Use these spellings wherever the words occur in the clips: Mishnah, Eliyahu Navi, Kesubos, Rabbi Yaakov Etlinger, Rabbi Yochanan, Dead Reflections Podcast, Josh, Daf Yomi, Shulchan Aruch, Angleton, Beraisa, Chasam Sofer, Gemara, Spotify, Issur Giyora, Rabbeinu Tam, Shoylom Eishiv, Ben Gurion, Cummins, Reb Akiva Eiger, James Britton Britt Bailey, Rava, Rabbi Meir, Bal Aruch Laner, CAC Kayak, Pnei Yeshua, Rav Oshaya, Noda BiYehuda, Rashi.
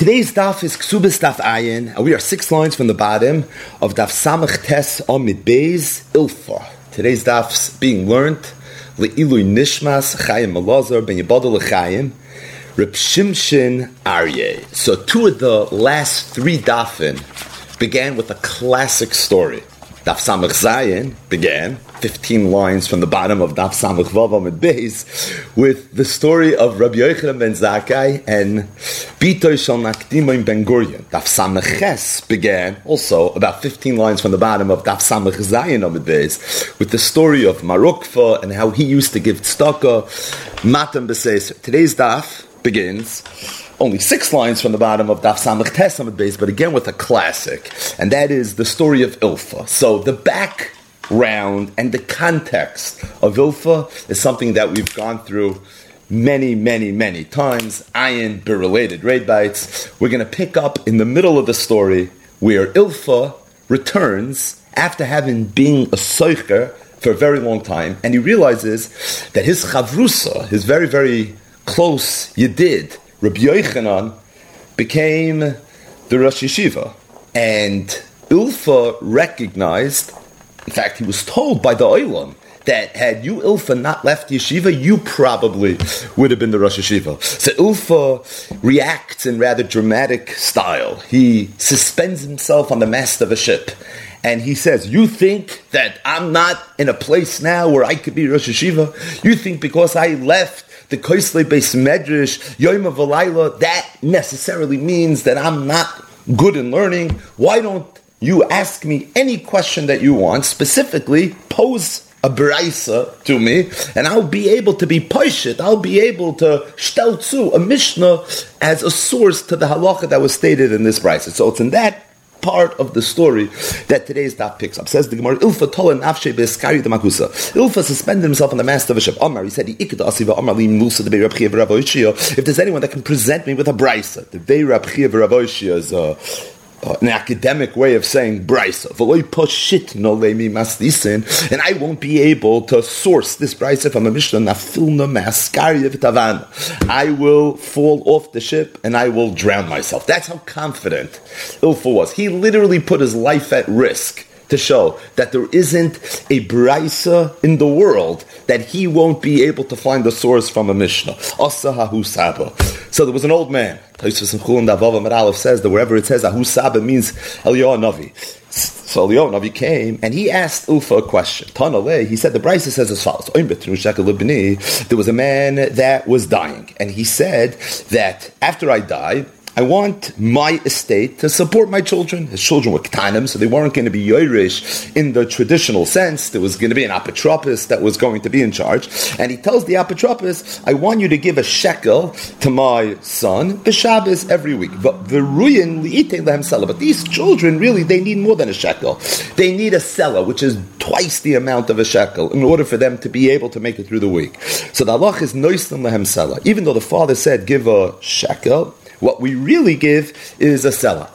Today's daf is Kesubos daf Ayin, and we are 6 lines from the bottom of daf Samach Tes Amid Beis Ilfa. Today's daf's being learnt le'iluy nishmas Chaim Elazar ben Yebadol L'Chaim Reb Shimshin Aryeh. So two of the last three dafin began with a classic story. Daf Samach Zayin began 15 lines from the bottom of Daf Samach Vav Amid Beis with the story of Rabbi Yochanan ben Zakkai and Bitoy Shel Nakdimon Ben Gurion. Daf Samach Ches began also about 15 lines from the bottom of Daf Samach Zayin Amid Beis with the story of Mar Ukva and how he used to give tzedakah matam b'seis. Today's daf begins only 6 lines from the bottom of Daf Samach Tes Amid Beis, but again with a classic, and that is the story of Ilfa. So the background and the context of Ilfa is something that we've gone through many times. Ayin be-related raid bites. We're going to pick up in the middle of the story where Ilfa returns after having been a soicher for a very long time, and he realizes that his chavrusa, his very close yedid, Rabbi Yochanan, became the Rosh Yeshiva. And Ilfa recognized, in fact, he was told by the Olam, that had you, Ilfa, not left Yeshiva, you probably would have been the Rosh Yeshiva. So Ilfa reacts in rather dramatic style. He suspends himself on the mast of a ship. And he says, you think that I'm not in a place now where I could be Rosh Yeshiva? You think because I left the Koisley Beis Medrash, Yoima V'Layla, that necessarily means that I'm not good in learning? Why don't you ask me any question that you want, specifically pose a beraisa to me, and I'll be able to be poshit, I'll be able to shtelzu a mishnah as a source to the halacha that was stated in this beraisa. So it's in that part of the story that today's daf picks up. Says the Gemara, Ilfa tola nafshei beskari demakusa. Ilfa suspended himself on the mast of a ship. Omar, he said, if there's anyone that can present me with a braisa, the Dei Reb Akiva Rav Oshaya is an academic way of saying braisa, and I won't be able to source this braisa from a mishnah, I will fall off the ship and I will drown myself. That's how confident Ilfa was. He literally put his life at risk to show that there isn't a braisa in the world that he won't be able to find the source from a mishnah. So there was an old man. Says that wherever it says Ahu Saba means Eliyahu Navi. So Eliyahu Navi came and he asked Ilfa a question. He said the braisa says as follows: there was a man that was dying, and he said that after I die, I want my estate to support my children. His children were ketanim, so they weren't going to be yoresh in the traditional sense. There was going to be an apotropos that was going to be in charge. And he tells the apotropos, I want you to give a shekel to my son, b'shabbos, every week. But these children, really, they need more than a shekel. They need a selah, which is twice the amount of a shekel, in order for them to be able to make it through the week. So the halach is noislim lehem selah. Even though the father said, give a shekel, what we really give is a selah.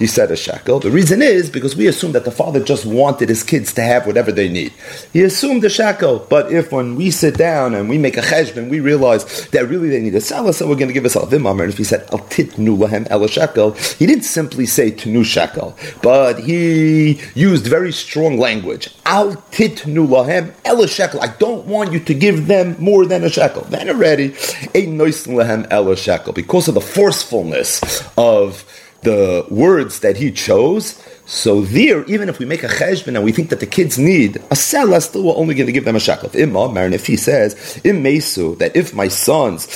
He said a shekel. The reason is because we assume that the father just wanted his kids to have whatever they need. He assumed a shekel, but if when we sit down and we make a cheshbon, we realize that really they need a selah, so we're going to give a selah. And if he said, al titnu lahem el shekel, he didn't simply say tnu shekel, but he used very strong language. Al titnu lahem el shekel. I don't want you to give them more than a shekel. Then already, a noisn lahem el shekel. Because of the forcefulness of the words that he chose, so there, even if we make a cheshbon and we think that the kids need a selah, still we're only going to give them a shekel. If he says, that if my sons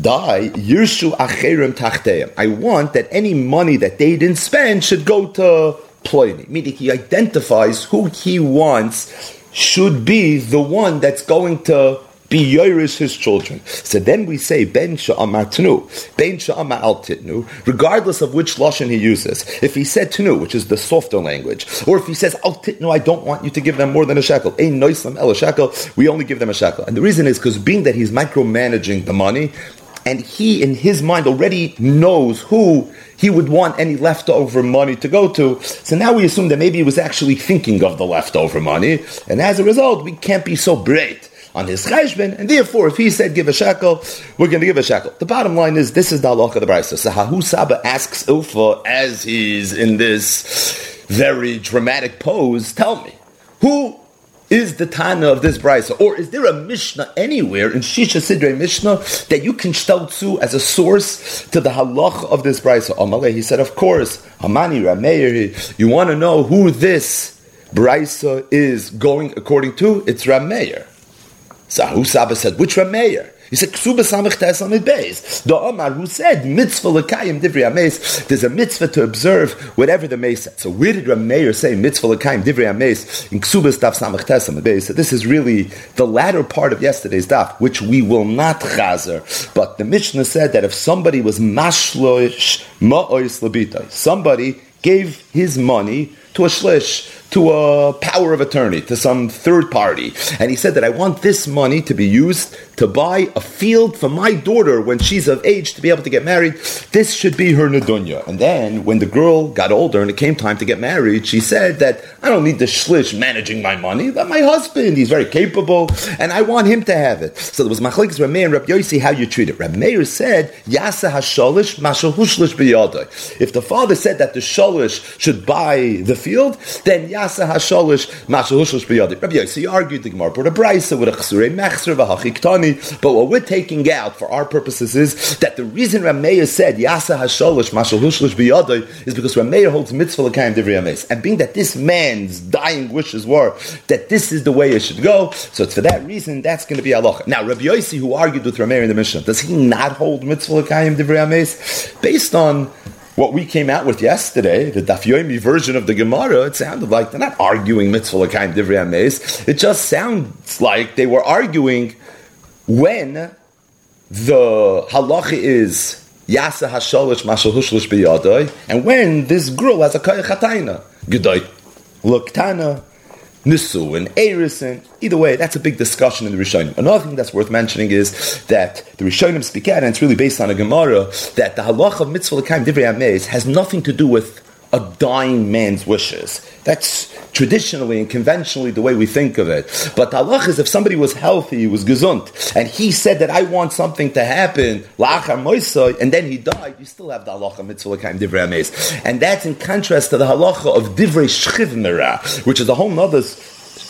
die, yirshu acherim tachteim, I want that any money that they didn't spend should go to ploini. Meaning he identifies who he wants should be the one that's going to be yoresh his children. So then we say, ben sha'amar tnu, ben sha'amar al titnu, regardless of which lashon he uses. If he said tnu, which is the softer language, or if he says al titnu, I don't want you to give them more than a shekel, ein noislam el a shekel, we only give them a shekel. And the reason is because being that he's micromanaging the money, and he in his mind already knows who he would want any leftover money to go to. So now we assume that maybe he was actually thinking of the leftover money, and as a result, we can't be so great on his cheshbon, and therefore, if he said give a shekel, we're going to give a shekel. The bottom line is, this is the halacha of the Brisa. So Hahu Saba asks Ilfa, as he's in this very dramatic pose, tell me, who is the Tana of this Brisa? Or is there a Mishnah anywhere in Shisha Sidrei Mishnah that you can shout to as a source to the halacha of this Brisa? Amalei, he said, of course, Hamani Rameir, you want to know who this Brisa is going according to? It's Rabbi Meir. So Ahu Saba said, which Rabbi Meir? He said, Kesubos Samech Tes Amid Beis. The Omar who said, mitzvah l'kayim divrei hameis. There's a mitzvah to observe whatever the meis said. So where did Rabbi Meir say mitzvah l'kayim divrei hameis in Kesubos Daf Samech Tes Amid Beis? So this is really the latter part of yesterday's daf, which we will not chazer. But the Mishnah said that if somebody was mashloish ma'ois l'bitay, somebody gave his money to a shlish, to a power of attorney, to some third party. And he said that I want this money to be used to buy a field for my daughter when she's of age to be able to get married. This should be her nedunya. And then when the girl got older and it came time to get married, she said that I don't need the shlish managing my money. That my husband, he's very capable and I want him to have it. So there was machlokes Rabbi Meir and Rabbi Yossi how you treat it. Rabbi Meir said, Yasa hasholish mashal hu shlish biyadai. If the father said that the sholish should buy the field, then Yasa Hasholish Mashal Hushlish Biyadi. Rabbi Yossi argued the Gemara brought a brisa with a chsurei machzor v'hachiktani. But what we're taking out for our purposes is that the reason Rabbi Meir said Yasa Hasholish Mashal Hushlish Biyadi is because Rabbi Meir holds mitzvah l'kayim divrei hameis. And being that this man's dying wishes were that this is the way it should go, so it's for that reason that's going to be halacha. Now Rabbi Yossi, who argued with Rabbi Meir in the Mishnah, does he not hold mitzvah l'kayim divrei hameis based on what we came out with yesterday, the Daf Yomi version of the Gemara? It sounded like they're not arguing mitzvah l'kayim divrei hameis. It just sounds like they were arguing when the halacha is Yasa hasholish mashal hushlish biyadai, and when this girl has a kayachatayna, gedai, luktana, nisu, and erison. Either way, that's a big discussion in the Rishonim. Another thing that's worth mentioning is that the Rishonim speak out, and it's really based on a Gemara, that the halacha of mitzvah l'kayim divrei hameis has nothing to do with a dying man's wishes. That's traditionally and conventionally the way we think of it. But the halacha is if somebody was healthy, he was gesund, and he said that I want something to happen, la'achar moisei, and then he died, you still have the halacha mitzvah l'kayim divrei hameis. And that's in contrast to the halacha of divrei shchiv merah, which is a whole nother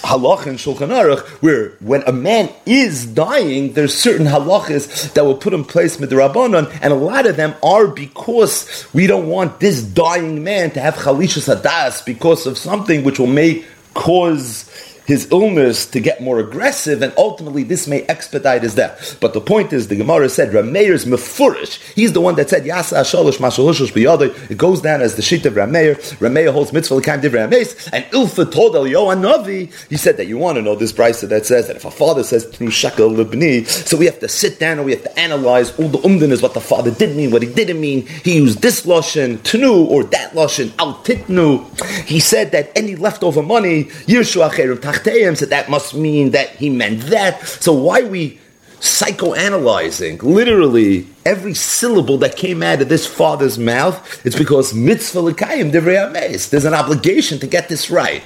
halacha in Shulchan Aruch, where when a man is dying, there's certain halachas that were put in place midrabanan, and a lot of them are because we don't want this dying man to have chalishas hadas because of something which will may cause his illness to get more aggressive, and ultimately this may expedite his death. But the point is, the Gemara said, Rabbi Meir's mefurish. He's the one that said, Yasa hasholish mashal hushosh biyadai. It goes down as the sheet of Rabbi Meir. Rabbi Meir holds mitzvah l'kayim divrei hameis, and Ilfa told Eliyahu Navi, he said that you want to know this brisa that says that if a father says, Tnu shekel libni, so we have to sit down and we have to analyze all the umdin is what the father did mean, what he didn't mean. He used this lashon, tnu, or that lashon, al titnu. He said that any leftover money, Yirshua Acherim Tach, so that must mean that he meant that. So why are we psychoanalyzing literally every syllable that came out of this father's mouth? It's because mitzvah l'kayim divrei hameis. There's an obligation to get this right.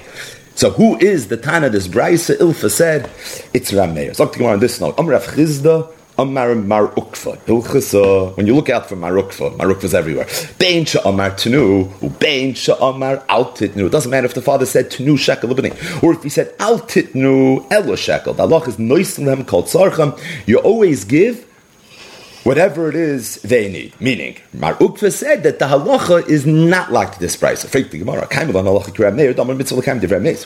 So who is the Tana of this brisa? Ilfa said, it's Rabbi Meir. So on this note, Rav Chizda, Amar Mar Ukva. When you look out for Mar Ukva's everywhere. Bein she'amar tenu, ubein she'amar al titnu. It doesn't matter if the father said tenu shekel libni, or if he said al titnu elo shekel. The halach is noisim lehem kol tzarchem. You always give whatever it is they need. Meaning, Mar Ukva said that the halacha is not like this brisa.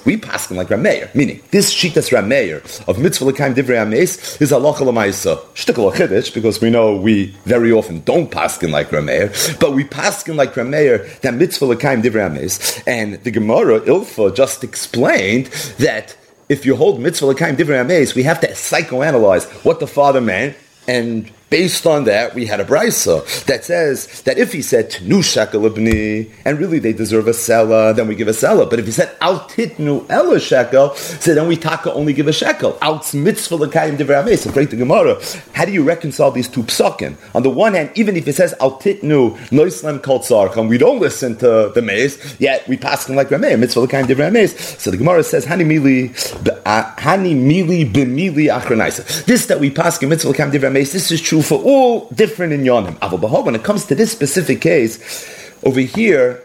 We pass him like Rabbi Meir. Meaning, this shitas Rabbi Meir of mitzvah l'kayim divrei hameis is halacha l'maisa. Shtickle l'chidish, because we know we very often don't pass him like Rabbi Meir, but we pass him like Rabbi Meir that mitzvah l'kayim divrei hameis. And the Gemara, Ilfa, just explained that if you hold mitzvah l'kayim divrei hameis, we have to psychoanalyze what the father meant, and Based on that, we had a brisa that says that if he said tnu shekel libni, and really they deserve a sela, then we give a sela. But if he said al titnu ela shekel, so then we taka only give a shekel. Alts mitzvah l'kayim divrei aves. Break the Gemara. How do you reconcile these two psukim? On the one hand, even if it says al titnu noislem kol tzarcham, we don't listen to the meis, yet we pass them like Rameh, mitzvah l'kayim divrei aves. So the Gemara says hani mili b'mili achronaisa. This that we pass mitzvah l'kayim divrei aves. This is true for all different inyanim. Avobah, when it comes to this specific case, over here,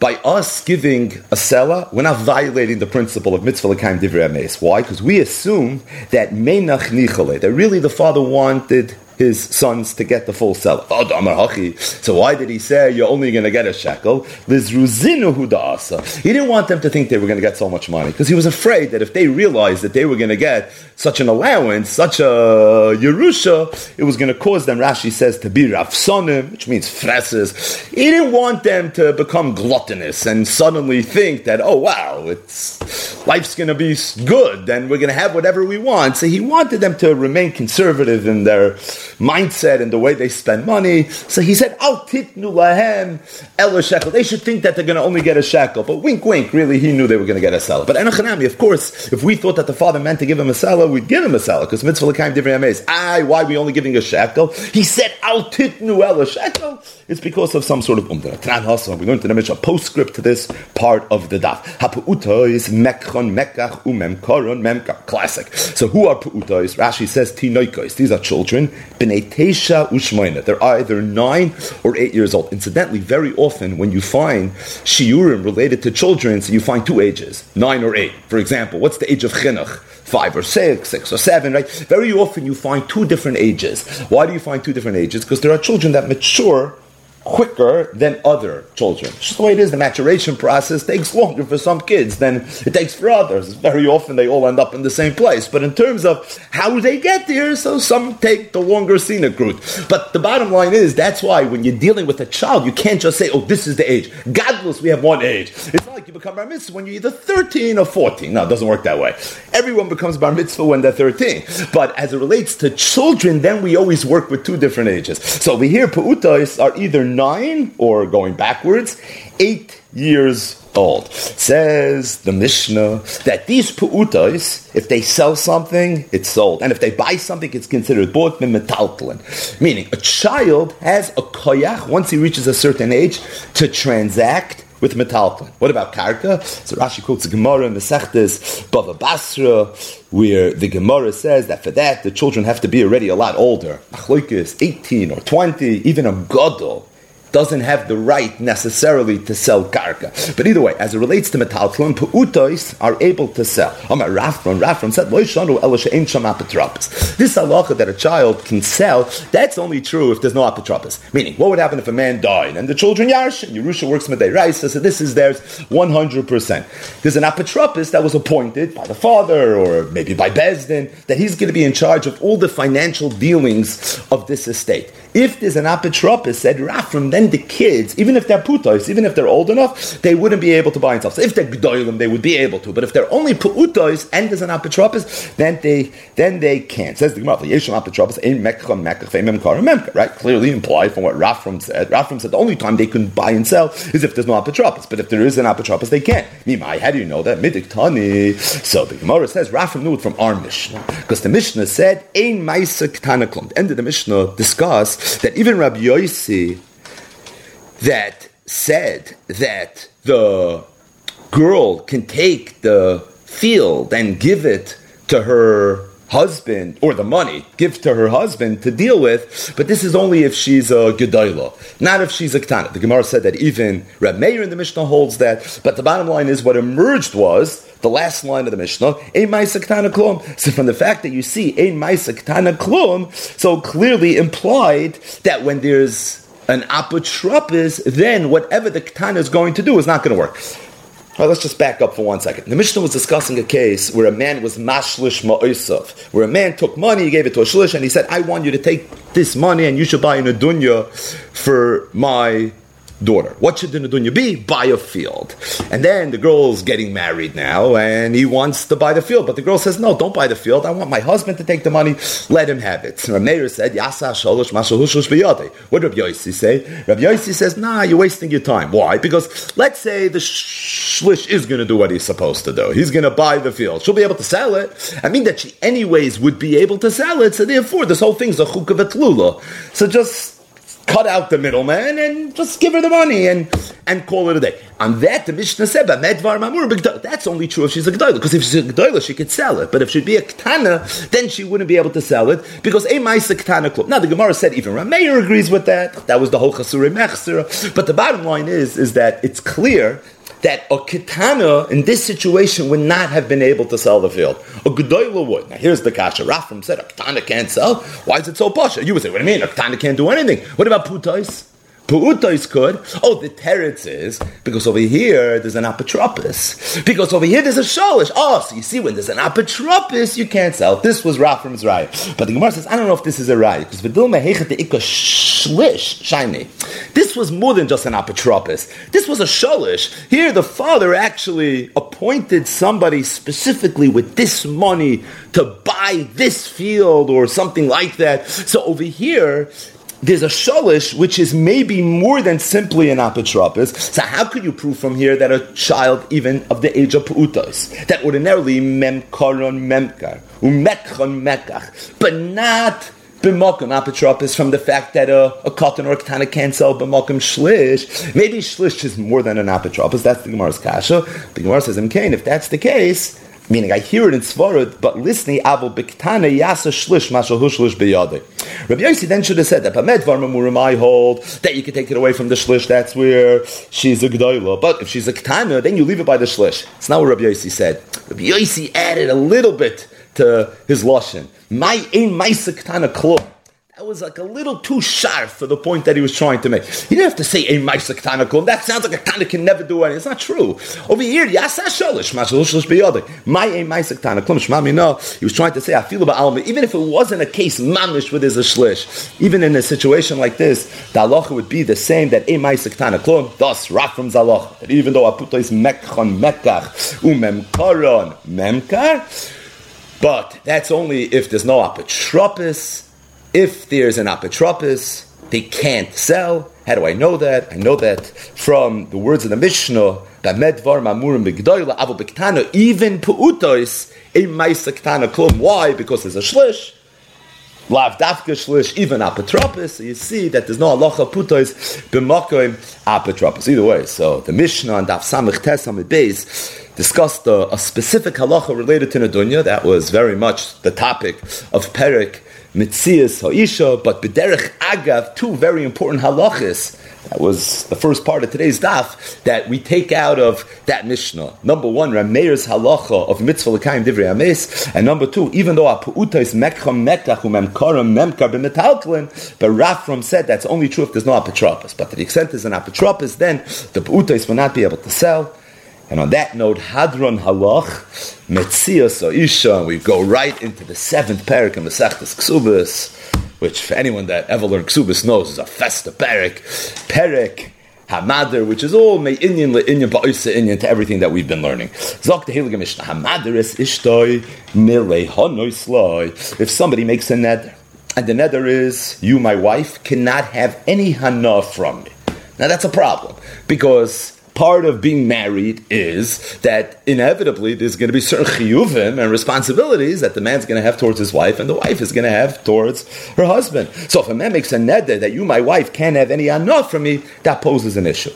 by us giving a sela, we're not violating the principle of mitzvah l'kayim divrei ames. Why? Because we assume that menach nichale, that really the father wanted his sons to get the full sela. So why did he say, you're only going to get a shekel? He didn't want them to think they were going to get so much money, because he was afraid that if they realized that they were going to get such an allowance, such a Yerusha, it was going to cause them, Rashi says, to be rafsonim, which means fresses. He didn't want them to become gluttonous and suddenly think that, oh wow, life's going to be good and we're going to have whatever we want. So he wanted them to remain conservative in their mindset and the way they spend money. So he said, Al titnu lahem el shekel. They should think that they're going to only get a shekel. But wink, wink, really, he knew they were going to get a selah. But enochanami, of course, if we thought that the father meant to give him a selah, we'd give him a selah, because mitzvah l'kayim divrei ames. Why are we only giving a shekel? He said, Al titnu el shekel. It's because of some sort of umdana. We learned to mention a postscript to this part of the daf. Ha'pu'uta is mekchon, mekach, umemkoron, memkach. Classic. So who are pu'utais? Rashi says, tinoikos. These are children. B'nei teisha u'shmoina. They're either 9 or 8 years old. Incidentally, very often when you find shiurim related to children, so you find 2 ages, 9 or 8. For example, what's the age of chinuch? 5 or 6, 6 or 7, right? Very often you find 2 different ages. Why do you find 2 different ages? Because there are children that mature quicker than other children. Just the way it is, the maturation process takes longer for some kids than it takes for others. Very often they all end up in the same place. But in terms of how they get there, so some take the longer scenic route. But the bottom line is, that's why when you're dealing with a child, you can't just say, oh, this is the age. Godless, we have one age. It's not like you become bar mitzvah when you're either 13 or 14. No, it doesn't work that way. Everyone becomes bar mitzvah when they're 13. But as it relates to children, then we always work with 2 different ages. So over here, pa'utais are either 9 or, going backwards, 8 years old. Says the Mishnah that these pu'utais, if they sell something, it's sold. And if they buy something, it's considered bought metaltlin. Meaning, a child has a koyach, once he reaches a certain age, to transact with metaltlin. What about karka? So Rashi quotes the Gemara in Masechtas Bava Basra, where the Gemara says that for that, the children have to be already a lot older. Machloikis, 18 or 20, even a gadol doesn't have the right necessarily to sell karka. But either way, as it relates to metaltlin, pu'utais are able to sell. Raphram said, this halacha that a child can sell, that's only true if there's no apotropos. Meaning, what would happen if a man died? And the children yarsh, and Yerusha works midday rice, so this is theirs 100%. There's an apotropos that was appointed by the father, or maybe by Bezdin, that he's going to be in charge of all the financial dealings of this estate. If there's an apotropos, said Raphram, then the kids, even if they're pu'utais, even if they're old enough, they wouldn't be able to buy and sell. So if they're gdolim, they would be able to. But if they're only pu'utais and there's an apotropos, then they can't. Says the Gemara, Yeshon apotropos ein mekcha mekach ve'im memkar memkar. Right? Clearly implied from what Raphram said. Raphram said the only time they can buy and sell is if there's no apotropos. But if there is an apotropos, they can't. Nimai, how do you know that? Midik tani. So the Gemara says Raphram knew it from our Mishnah, because the Mishnah said ein ma'isa ketana klum. The end of the Mishnah discussed that even Rabbi Yossi, that said that the girl can take the field and give it to her husband, or the money, give to her husband to deal with, but this is only if she's a gedola, not if she's a ketana. The Gemara said that even Rabbi Meir in the Mishnah holds that, but the bottom line is what emerged was the last line of the Mishnah, ein ma'isa ketana klum. So from the fact that you see ein ma'isa ketana klum, so clearly implied that when there's an apotropos, then whatever the ketana is going to do is not going to work. All right, let's just back up for 1 second. The Mishnah was discussing a case where a man was mashlish ma'osav, where a man took money, he gave it to a shlish, and he said, I want you to take this money and you should buy an adunya for my daughter. What should the Nedunya be? Buy a field. And then the girl's getting married now, and he wants to buy the field. But the girl says, no, don't buy the field. I want my husband to take the money. Let him have it. Rabbi Meir said, Yasa sholosh mashalushush biyodei. What did Rabbi Yossi say? Rabbi Yossi says, nah, you're wasting your time. Why? Because let's say the shlish is going to do what he's supposed to do. He's going to buy the field. She'll be able to sell it. I mean that she anyways would be able to sell it. So therefore, this whole thing's a chukah v'tlula. So just cut out the middleman and just give her the money and call it a day. On that, the Mishnah said, that's only true if she's a G'dayla, because if she's a G'dayla, she could sell it. But if she'd be a Ketana, then she wouldn't be able to sell it, because a Maisa Ketana Klum. Now, the Gemara said even Rav Meir agrees with that. That was the whole Chasurei Mechsera. But the bottom line is that it's clear that a Ketana in this situation would not have been able to sell the field. A G'dayla would. Now here's the kasha. Raphram said, a Ketana can't sell? Why is it so pasha? You would say, what do you mean? A Ketana can't do anything. What about Putais? Putais could. Oh, the teretz is, because over here there's an apotropis. Because over here there's a sholish. Oh, so you see, when there's an apotropis, you can't sell. This was Rapham's raya. But the Gemara says, I don't know if this is a raya. Because Vidilma hechet the ikka shlish, shiny. This was more than just an apotropis. This was a sholish. Here the father actually appointed somebody specifically with this money to buy this field or something like that. So over here, there's a sholish, which is maybe more than simply an apotropis. So how could you prove from here that a child even of the age of pu'utos, that ordinarily memkaron memkar, umekchon mekach, but not b'mokum apotropis, from the fact that a katan or a ketana can't sell b'mokum shlish? Maybe shlish is more than an apotropis. That's the Gemara's kasha. The Gemara says, M'kain, if that's the case, meaning I hear it in Svarud, but listening, Avol Biktana Yasa Shlish Mashal Hushlish Biyadeh. Rabbi Yossi then should have said that Pamed Varmamurim, I hold that you can take it away from the Shlish, that's where she's a G'dayla. But if she's a Ketana, then you leave it by the Shlish. It's not what Rabbi Yossi said. Rabbi Yossi added a little bit to his Lashon. My Ein Maisa Ketana Klum. That was like a little too sharp for the point that he was trying to make. He didn't have to say a ma'isa ketana klum. That sounds like a ketana can never do anything. It's not true. Over here, yasa sholish, mashal sholish biyodek. My a ma'isa ketana klum. Shmami no. He was trying to say afilu ba'alma. Even if it wasn't a case mamish where there's a shlish, even in a situation like this, the halacha would be the same that a ma'isa ketana klum. Thus, Raphram zaloch. That even though aputa is mekchon mekach umemkaron memkar, but that's only if there's no apotropis. If there's an apotropis, they can't sell. How do I know that? I know that from the words of the Mishnah, even pu'utos, a ma'isa ketana klum. Why? Because there's a shlish. Lav dafka shlish, even apotropis. So you see that there's no halacha pu'utos b'makom apotropis. Either way, so the Mishnah and Daf Samech Tes Amid Beis discussed a specific halacha related to Nedunya. That was very much the topic of Perek Mitzias Ha'isha, but B'derech Agav, two very important halachas. That was the first part of today's daf that we take out of that Mishnah. Number one, Rav Meir's halacha of mitzvah l'kayim divrei hames, and number two, even though ha'pu'uta is mekcham mekach u'memkaram memkar b'metalklin, but Raphram said that's only true if there's no apotropis. But to the extent there's an apotropis, then the pu'uta will not be able to sell. And on that note, Hadron Halach, Metzias Ha'isha, and we go right into the seventh parak in Masechtas Kesubos, which for anyone that ever learned Kesubos knows is a festa parak. Parak Hamader, which is all me'inyan le'inyan ba'isa inyan to everything that we've been learning. Zok tehilga Mishnah Hamader es ishtoi milehanoi sloi. If somebody makes a neder, and the neder is, you, my wife, cannot have any hana from me. Now that's a problem, because part of being married is that inevitably there's going to be certain chiyuvim and responsibilities that the man's going to have towards his wife and the wife is going to have towards her husband. So if a man makes a neder that you, my wife, can't have any anah from me, that poses an issue.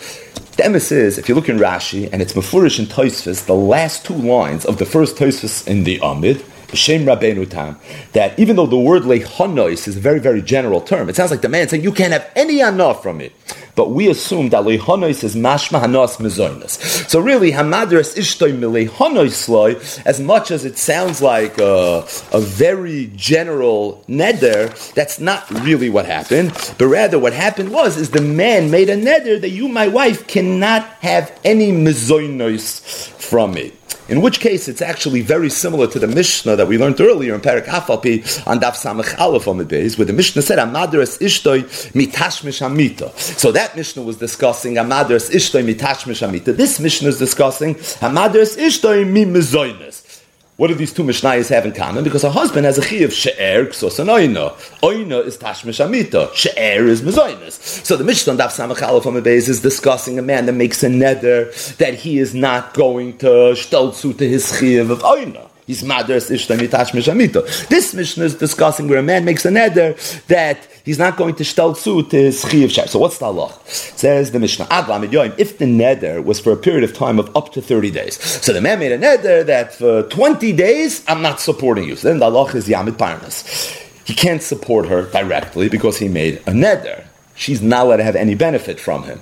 The emes is, if you look in Rashi, and it's Mefurish in Tosfos, the last two lines of the first Tosfos in the Amid, B'shem Rabbeinu Tam, that even though the word lehanois is a very, very general term, it sounds like the man saying, you can't have any hana from me. But we assume that lehanois is mashma hanas mezoinas. So really, hamadres ishtoi milehanois loy, as much as it sounds like a very general neder, that's not really what happened. But rather what happened was the man made a neder that you, my wife, cannot have any mezoinos from me. in which case it's actually very similar to the Mishnah that we learned earlier in Perek Afalpi on Daf Samach Aleph on the days, where the Mishnah said, Amadras Ishtoi Mitashmish Hamita. So that Mishnah was discussing Amadras Ishtoi Mitashmish Hamita. This Mishnah is discussing Amadras Ishtoi Mimizoynes. What do these two Mishnayos have in common? Because a husband has a chiyuv she'er ksos and oina. Oina is tashmish amita. She'er is mezoinus. So the Mishnah on Daf Samach Aleph on the days is discussing a man that makes a neder that he is not going to shtelzu to his chiyuv of oina. His mother's ishtam mitashmish amita. This Mishnah is discussing where a man makes a neder that he's not going to shtelzu to his chiyuv she'er. So what's the halach? Says the Mishnah, if the neder was for a period of time of up to 30 days. So the man made a neder that for 20 days, I'm not supporting you. So then the halach is yamid parnas. He can't support her directly because he made a neder. She's not allowed to have any benefit from him.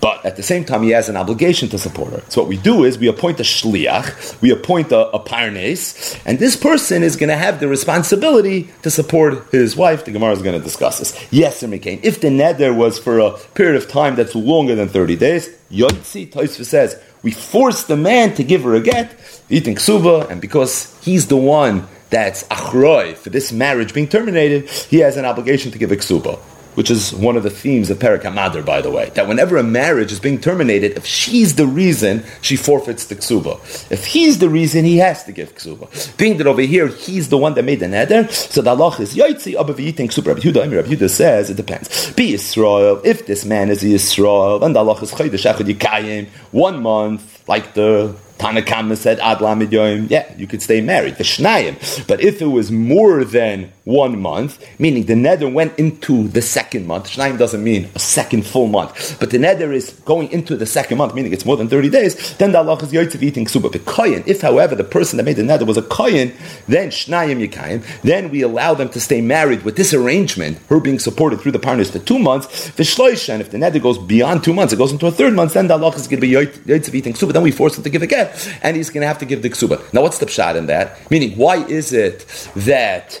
But at the same time, he has an obligation to support her. So what we do is we appoint a shliach, we appoint a parnes, and this person is going to have the responsibility to support his wife. The Gemara is going to discuss this. Yes, Mikain, if the neder was for a period of time that's longer than 30 days, Yotzi Tosfos says, we force the man to give her a get, eating ksuba, and because he's the one that's achroi for this marriage being terminated, he has an obligation to give a ksuba. Which is one of the themes of Perek HaMadar, by the way, that whenever a marriage is being terminated, if she's the reason, she forfeits the ksuba. If he's the reason, he has to give ksuba. Being that over here, he's the one that made the neder, so the halach is yoytzi abav yitin ksuba. Rabbi Yudah says, it depends. Be Yisrael, if this man is Yisrael, and the halach is chodesh echad yikayim, 1 month, like the Tanakama said, Ad Lamed Yoim, yeah, you could stay married, the Shnayim. But if it was more than 1 month, meaning the neder went into the second month, Shnayim doesn't mean a second full month, but the neder is going into the second month, meaning it's more than 30 days, then the halach is yoytzev eating ksuba. But koyin, if however the person that made the neder was a koyin, then Shnayim yikayim, then we allow them to stay married with this arrangement, her being supported through the partners for 2 months, v'shloisha, and if the neder goes beyond 2 months, it goes into a 3rd month, then the halach is going to be yoytzev eating ksuba, then we force them to give a get. And he's going to have to give the ksuba. Now, what's the pshat in that? Meaning, why is it that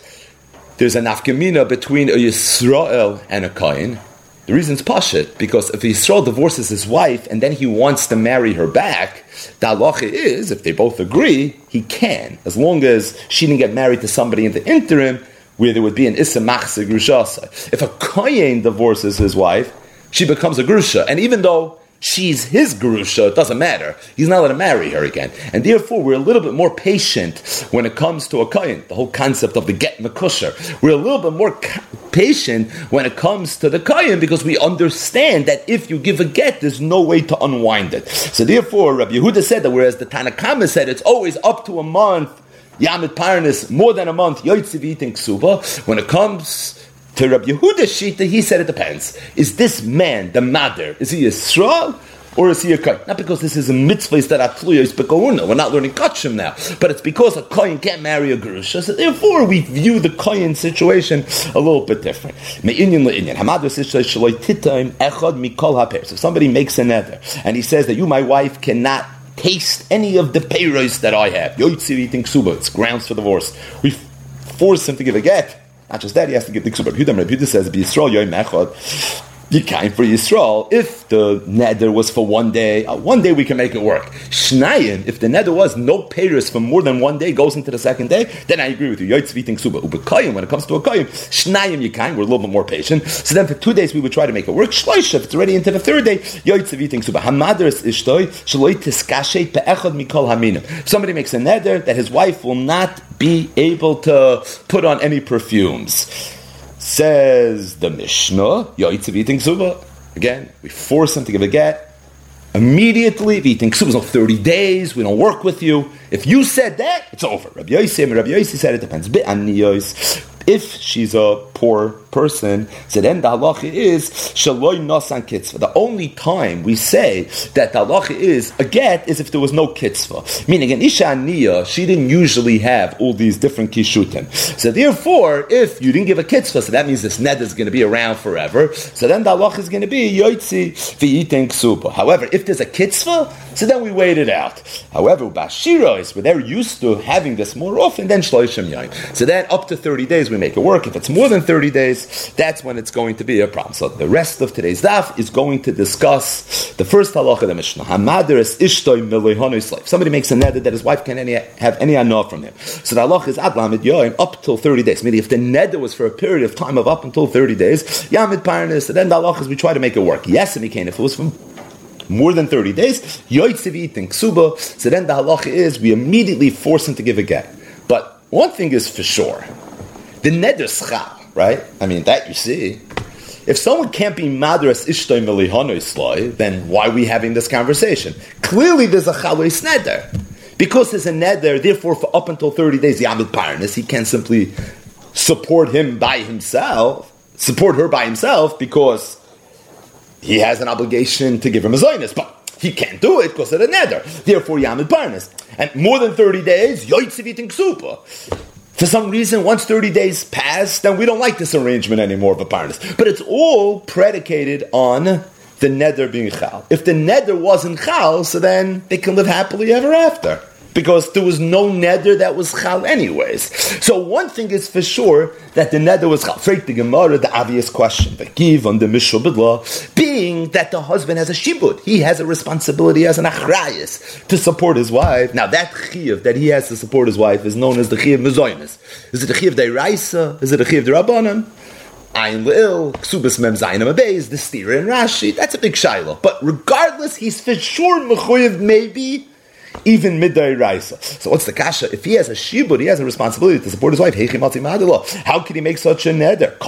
there's a nafkamina between a Yisrael and a Kain? The reason is pashit, because if Yisrael divorces his wife and then he wants to marry her back, the halacha is, if they both agree, he can. As long as she didn't get married to somebody in the interim, where there would be an issa machzig grushasa. If a Kain divorces his wife, she becomes a grusha. And even though she's his gerusha, it doesn't matter. He's not allowed to marry her again. And therefore, we're a little bit more patient when it comes to a kayin, the whole concept of the get and the kusher. We're a little bit more patient when it comes to the kayin because we understand that if you give a get, there's no way to unwind it. So therefore, Rabbi Yehuda said that whereas the Tanakhama said it's always up to a month, Yamid Parnas, more than a month, Yoitziv and Ksuba, when it comes to Rabbi Yehuda Shita, he said it depends. Is this man, the mother, is he Yisrael or is he a Kohen? Not because this is a mitzvah that atluya is b'kohuna. We're not learning kachim now. But it's because a Kohen can't marry a Gerusha. So therefore, we view the Kohen situation a little bit different. So if somebody makes an neder and he says that you, my wife, cannot taste any of the peiros that I have. It's grounds for divorce. We force him to give a get. Not just that, he has to give the ksuba. Rabbi Yudah says, "B'Yisrael yoyim echad." You can't for Yisrael. If the neder was for 1 day, we can make it work. Shnayim, if the neder was no payers for more than 1 day, goes into the 2nd day, then I agree with you. Yoytzvi ting suba. Ubekayim, when it comes to a kayim, Shnayim you can. We're a little bit more patient. So then for 2 days we would try to make it work. Shloisha, if it's already into the 3rd day, yoytzvi ting suba. Hamadres ishtoi shloi tiskashe pe'echad mikol haminim. Somebody makes a neder that his wife will not be able to put on any perfumes. Says the Mishnah, Yoitzav eating ksuba. Again, we force him to give a get. Immediately, if eating ksuba is not 30 days, we don't work with you. If you said that, it's over. Rabbi Yossi said it depends. If she's a poor person, so then the halacha is shaloi nosan kitzvah. The only time we say that the halacha is a get is if there was no kitzvah. Meaning, an isha aniyah, she didn't usually have all these different kishutim. So therefore, if you didn't give a kitzvah, so that means this neder is going to be around forever. So then the halacha is going to be yoitzi v'yiten ksuba. However, if there's a kitzvah, so then we wait it out. However, bashiros, where they're used to having this more often, then shloishim yayim. So then up to 30 days we make it work. If it's more than 30 days, place, that's when it's going to be a problem. So the rest of today's daf is going to discuss the first halacha of the Mishnah. Hamaderes ishtoi melehonoi slave. Somebody makes a neder that his wife can have any anah from him. So the halacha is ad lamid yoim up till 30 days. Meaning if the neder was for a period of time of up until 30 days, yamid parnas, and then the halacha is we try to make it work. Yes, and he can. If it was from more than 30 days, yoitzivi and ksuba, so then the halacha is we immediately force him to give a get. But one thing is for sure, the neder schal, right? I mean, that you see. If someone can't be madras ishtoi melihonoi sloi, then why are we having this conversation? Clearly there's a chalais neder. Because there's a neder, therefore for up until 30 days, yamid parnas, he can't simply support her by himself, because he has an obligation to give him a zoynus, but he can't do it because of the neder. Therefore, yamid parnas. And more than 30 days, yoitzivit and ksupa. For some reason, once 30 days pass, then we don't like this arrangement anymore of a parnas. But it's all predicated on the neder being chal. If the neder wasn't chal, so then they can live happily ever after. Because there was no neder that was chal anyways. So one thing is for sure that the neder was chal. Frag the Gemara, the obvious question. The give on the mishul b'dla, being that the husband has a shibud. He has a responsibility as an achrayus to support his wife. Now that chiv that he has to support his wife is known as the chiv mezoynis. Is it the chiv deiraisa? Is it the chiv derabanan? Ayin le'il, ksubas mem zayinim abeis, the stira and Rashi. That's a big shiloh. But regardless, he's for sure mechoyev maybe even midday raisa. So what's the kasha? If he has a shibud, he has a responsibility to support his wife. How can he make such a neder?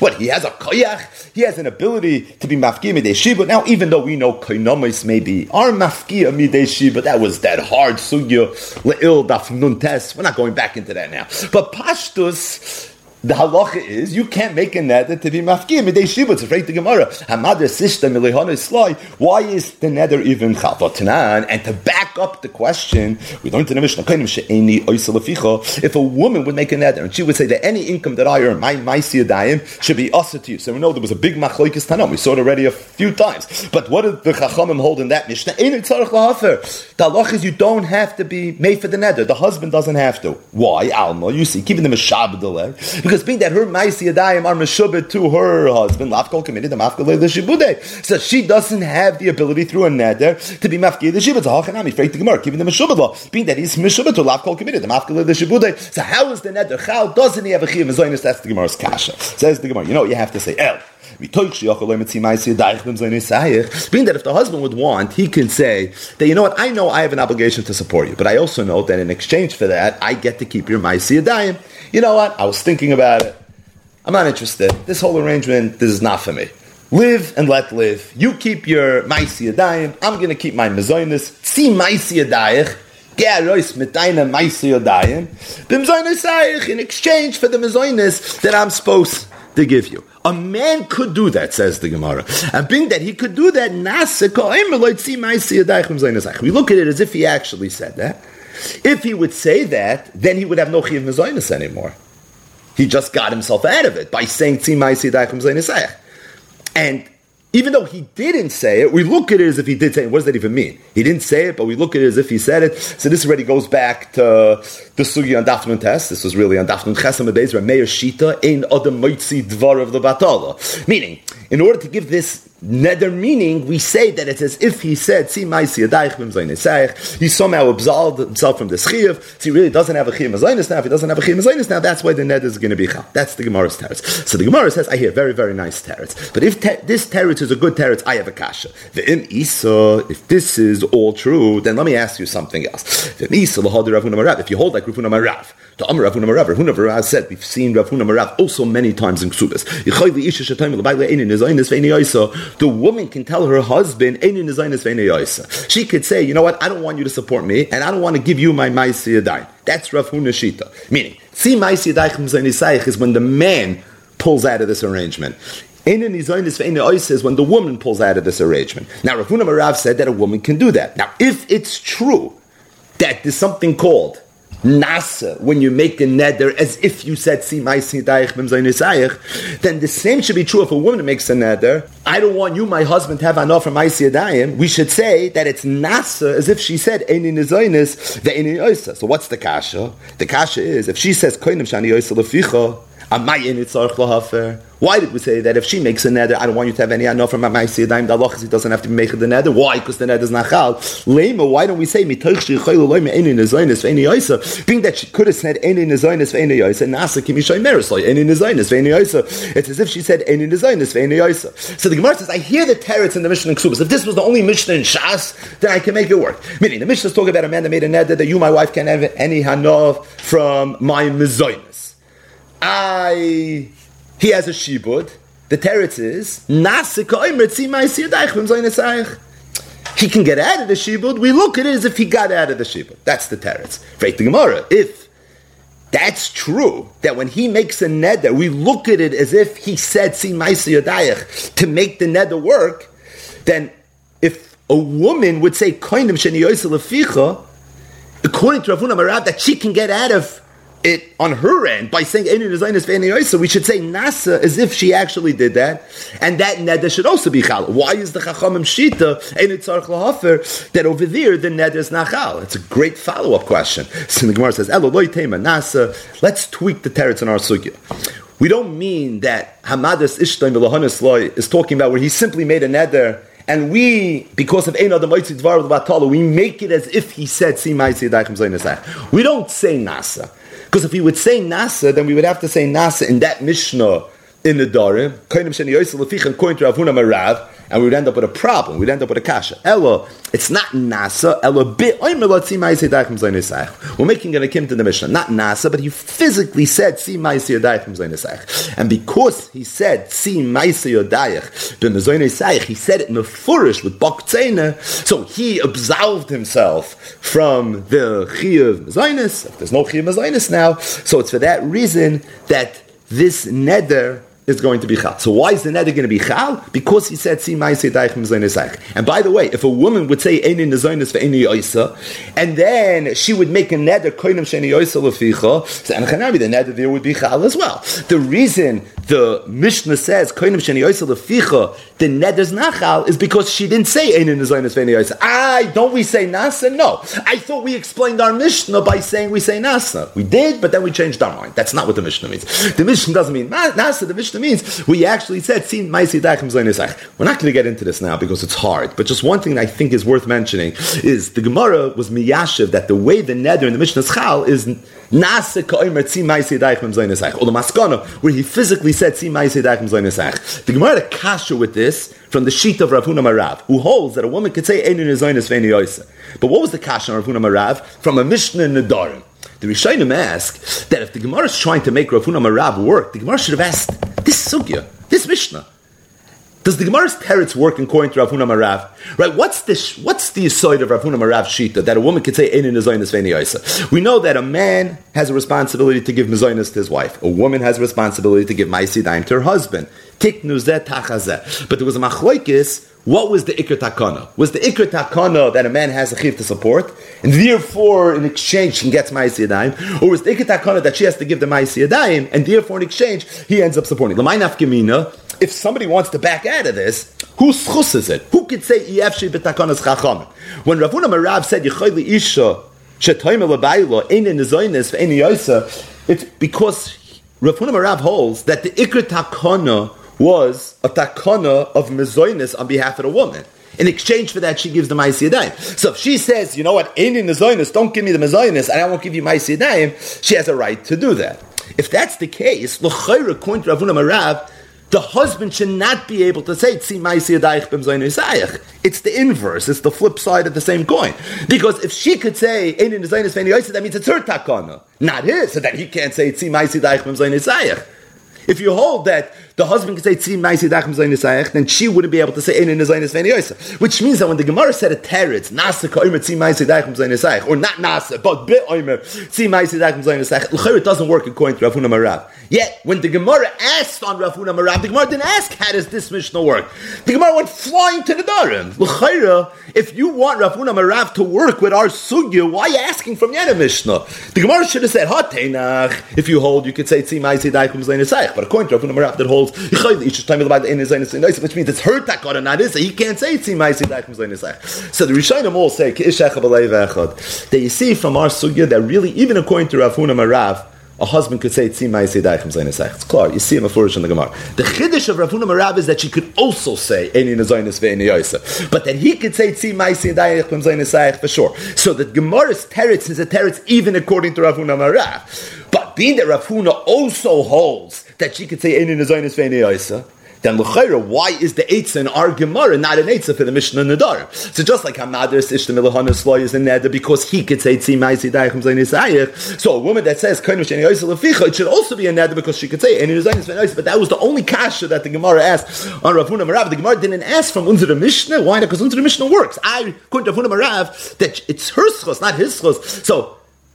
What? He has a koyach. He has an ability to be mafkiya midday shibud. Now, even though we know koinomis maybe are mafkiya midday shibud, that was that hard sugya le'il daf nun tes. We're not going back into that now. But pashtus, the halacha is you can't make a neder to be mafkiya midday shibud. It's afraid to Gemara. Hamader sishta milihon sloi. Why is the neder even chavatanan? And to back up the question, we learned in the Mishnah Kohenim she'eni oisel leficha. If a woman would make a neder and she would say that any income that I earn, my siyadayim, should be aser to you. So we know there was a big machlokes tanam. We saw it already a few times. But what did the chachamim hold in that Mishnah? Ein tzarich lahafer. The halacha is you don't have to be made for the neder. The husband doesn't have to. Why? Alma, you see, keeping them a shabbat because. Being that her ma'aseh yadayim are meshubed to her husband, lafkol committed the mafkele l'shibudei, so she doesn't have the ability through a neder to be mafkele l'shibud. So hachanami freit the gemara, keeping the meshubed law, being that he's meshubed to lafkol committed the mafkele l'shibudei. So how is the neder chal? Doesn't he have a chiyuv mezoynus? That's the gemara's kasha. Says the gemara, you know what you have to say. El. Being that if the husband would want, he can say that, you know what, I know I have an obligation to support you, but I also know that in exchange for that, I get to keep your ma'aseh yadayim. You know what, I was thinking about it. I'm not interested. This whole arrangement, this is not for me. Live and let live. You keep your ma'aseh yadayim. I'm going to keep my mezoynus. See ma'aseh yadayim. In exchange for the mezoynus that I'm supposed to give you. A man could do that, says the Gemara. And being that he could do that, we look at it as if he actually said that. If he would say that, then he would have no chiyuv mezoynus anymore. He just got himself out of it by saying, and even though he didn't say it, we look at it as if he did say it. What does that even mean? He didn't say it, but we look at it as if he said it. So this already goes back to the sugi on Dafnun Test. This was really on Dafnun Chasam Abayz, Rabbi Meir Shita, Ein Adam Moitzi Dvar of the Batala. Meaning, in order to give this nether meaning, we say that it's as if he said, Si Maisi Yadayich Bim Zayin Esayich. He somehow absolved himself from this chiyuv. So he really doesn't have a chiyuv mezoynus now. If he doesn't have a chiyuv mezoynus now, that's why the nether is going to be chal. That's the Gemara's teretz. So the Gemara says, I hear very, very nice teretz. But if this teretz is a good teretz, I have a kasha. V'im Isa, if this is all true, then let me ask you something else. V'im Isa, l'hadi Rav Huna Marav. If you hold like Rav Huna Marav, to Amar Rav Huna Marav, Rav Huna Marav said, we've seen Rav Huna Marav also many times in Kesubos. The woman can tell her husband, she could say, you know what, I don't want you to support me, and I don't want to give you my ma'aseh yadayim. That's Rav Huna Shita. Meaning, see ma'aseh yadayim is when the man pulls out of this arrangement. Is when the woman pulls out of this arrangement. Now, Rav Huna Marav said that a woman can do that. Now, if it's true that there's something called nasa, when you make the neder as if you said, Si ma'aseh yadayich bim zayin esayich, then the same should be true if a woman makes a neder. I don't want you, my husband, to have anah from ma'aseh yadayim. We should say that it's nasa as if she said, Eini nizoynis ve'eini oisa. So what's the kasha? The kasha is, if she says, Koinim shani oisa leficha, Why did we say that if she makes a neder, I don't want you to have any anah from Amaisi Yadayim? The halachas, it doesn't have to make the neder. Why? Because the neder is nachal. Lema, why don't we say being that she could have said eni nezoynes ve'eni yoisa, nasa kimishai merisloy eni nezoynes ve'eni yoisa. It's as if she said eni nezoynes ve'eni yoisa. So the Gemara says, I hear the teretz in the Mishnah in Kesubos. If this was the only Mishnah in Shas, then I can make it work. Meaning the Mishnah is talking about a man that made a neder that you, my wife, can't have any hanov from my mezoynes. He has a shibud. The teretz is he can get out of the shibud. We look at it as if he got out of the shibud. That's the teretz. Freit the Gemara, if that's true, that when he makes a neder, we look at it as if he said to make the neder work, then if a woman would say according to Rav Huna that she can get out of it on her end by saying any designers any oisa, we should say nasa as if she actually did that, and that neder should also be chal. Why is the chachamim shita any tzarich lahafer that over there the neder is nachal? It's a great follow up question. So the Gemara says eloloi tema nasa. Let's tweak the teretz in our sugya. We don't mean that hamadas ishtaim v'lahanis loy is talking about where he simply made a neder. And we, because of Eina the Moitzi Dvar Vatala, we make it as if he said, "See my Sidaichem Zaynasach." We don't say Nasa, because if we would say Nasa, then we would have to say Nasa in that Mishnah in the Dorim, Koinim Sheni Yosel Lefichen Koin Rav Huna Marav, and we would end up with a problem. We'd end up with a kasha. Ella, it's not Nasa. Ella bit Oimelot See my Sidaichem Zaynasach. We're making an akim to the Mishnah, not Nasa, but he physically said, "See my Sidaichem Zaynasach," and because he said, "See my Sidaich," then the Zaynasach he said it in the Furish with Baktzena, so he absolved himself from the Chiyuv Mezainis. There's no Chiyuv Mezainis now, so it's for that reason that this neder is going to be chal. So why is the neder going to be chal? Because he said, "See my seidach mezaynesaich." And by the way, if a woman would say "Eini nezaynes ve'eini yoisa," and then she would make a neder koinam sheni yoisa leficha, and chanavi, the neder there would be chal as well. The reason the Mishnah says koinam sheni yoisa leficha, the neder's nachal, is because she didn't say "Eini nezaynes ve'eini yoisa." Don't we say nasa? No, I thought we explained our Mishnah by saying we say nasa. We did, but then we changed our mind. That's not what the Mishnah means. The Mishnah doesn't mean nasa. The Mishnah means we actually said, "We're not going to get into this now because it's hard, but just one thing that I think is worth mentioning is the Gemara was miyashiv that the way the neder in the Mishnah is chal is nasa ka'omer tzi ma'aseh da'ichem zaynasach, or the maskana where he physically said tzi ma'aseh da'ichem zaynasach. The Gemara had a kasha with this from the sheet of Rav Huna Marav, who holds that a woman could say einu nezaynis ve'einu yoisa. But what was the kasha on Rav Huna Marav from a Mishnah in Nedarim? The Rishonim ask that if the Gemara is trying to make Rav Huna Marav work, the Gemara should have asked this sugya, this Mishnah. Does the Gemara's teretz work according to Rav Huna Marav? Right? What's the aside of Rav Huna Marav shita that a woman could say einin nezaynis ve'einin yoisa? We know that a man has a responsibility to give mezaynis to his wife. A woman has a responsibility to give ma'aseh da'im to her husband. Tiknu zeh tachazeh. But there was a machlokes. What was the ikr takana? Was the ikr takana that a man has a chiv to support, and therefore in exchange he gets ma'aseh yadayim? Or was the ikr takana that she has to give the ma'aseh yadayim, and therefore in exchange he ends up supporting? L'may nafka mina, if somebody wants to back out of this, whose chus is it? Who could say iefshi b'takanas chacham? When Rav Huna Marav said yichai li'isha shetoyme l'bayla einin nezaynis ve'einin yosa, it's because Rav Huna Marav holds that the ikr takana was a takana of mezoynis on behalf of the woman. In exchange for that, she gives the ma'aseh yadayim. So if she says, "You know what, einin nezaynis, don't give me the mezoynis, and I won't give you ma'aseh yadayim," she has a right to do that. If that's the case, l'chayra, according to Rav Huna Marav, the husband should not be able to say "Tzi ma'aseh yadayich b'mezaynis ayich." It's the inverse. It's the flip side of the same coin. Because if she could say "Einin nezaynis ve'einin yosa," that means it's her takana, not his. So that he can't say "Tzi ma'aseh yadayich b'mezaynis ayich." If you hold that the husband can say "Tzi ma'aseh yadayich b'mezaynis ayich," then she wouldn't be able to say "Einin nezaynis ve'einin yosa," which means that when the Gemara said a teretz "Nasa ka'omer tzi ma'aseh yadayich b'mezaynis ayich," or not "Nasa," but "Be'omer tzi ma'aseh yadayich b'mezaynis ayich," l'chayr it doesn't work according to Rav Huna Marav. Yet when the Gemara asked on Rav Huna Marav, the Gemara didn't ask how does this Mishnah work. The Gemara went flying to the Darim. L'chayr, if you want Rav Huna Marav to work with our sugya, why are you asking from Yana Mishnah? The Gemara should have said "Hatenach." If you hold, you could say "Tzi ma'aseh yadayich b'mezaynis ayich," but according to Rav Huna Marav, that holds which means it's her takana, not his. He can't say "Tzi ma'aseh yadayich b'mezaynis ayich." So the Rishonim all say that you see from our sugya that really even according to Rav Huna Marav, a husband could say, it's klar, you see him a flourish in the Gemara. The chiddush of Rav Huna Marav is that she could also say, but that he could say, for sure. So the Gemara's teretz is a teretz even according to Rav Huna Marav. But being that Rav Huna also holds that she could say, then l'chayra, why is the eitzah in our Gemara not an eitzah for the Mishnah Nedarim? So just like Hamadris Ishtamil Hanas law is in Neder because he could say Tzimai Zidayachim Zayin Zayich. So a woman that says Kainu Sheni Yosel Leficha, it should also be in Neder because she could say Eni Zayin Zayin. But that was the only kasha that the Gemara asked on Rav Huna Marav. The Gemara didn't ask from Unzir Mishnah. Why not? Because Unzir Mishnah works. I quote Rav Huna Marav that it's her schos, not his schos. So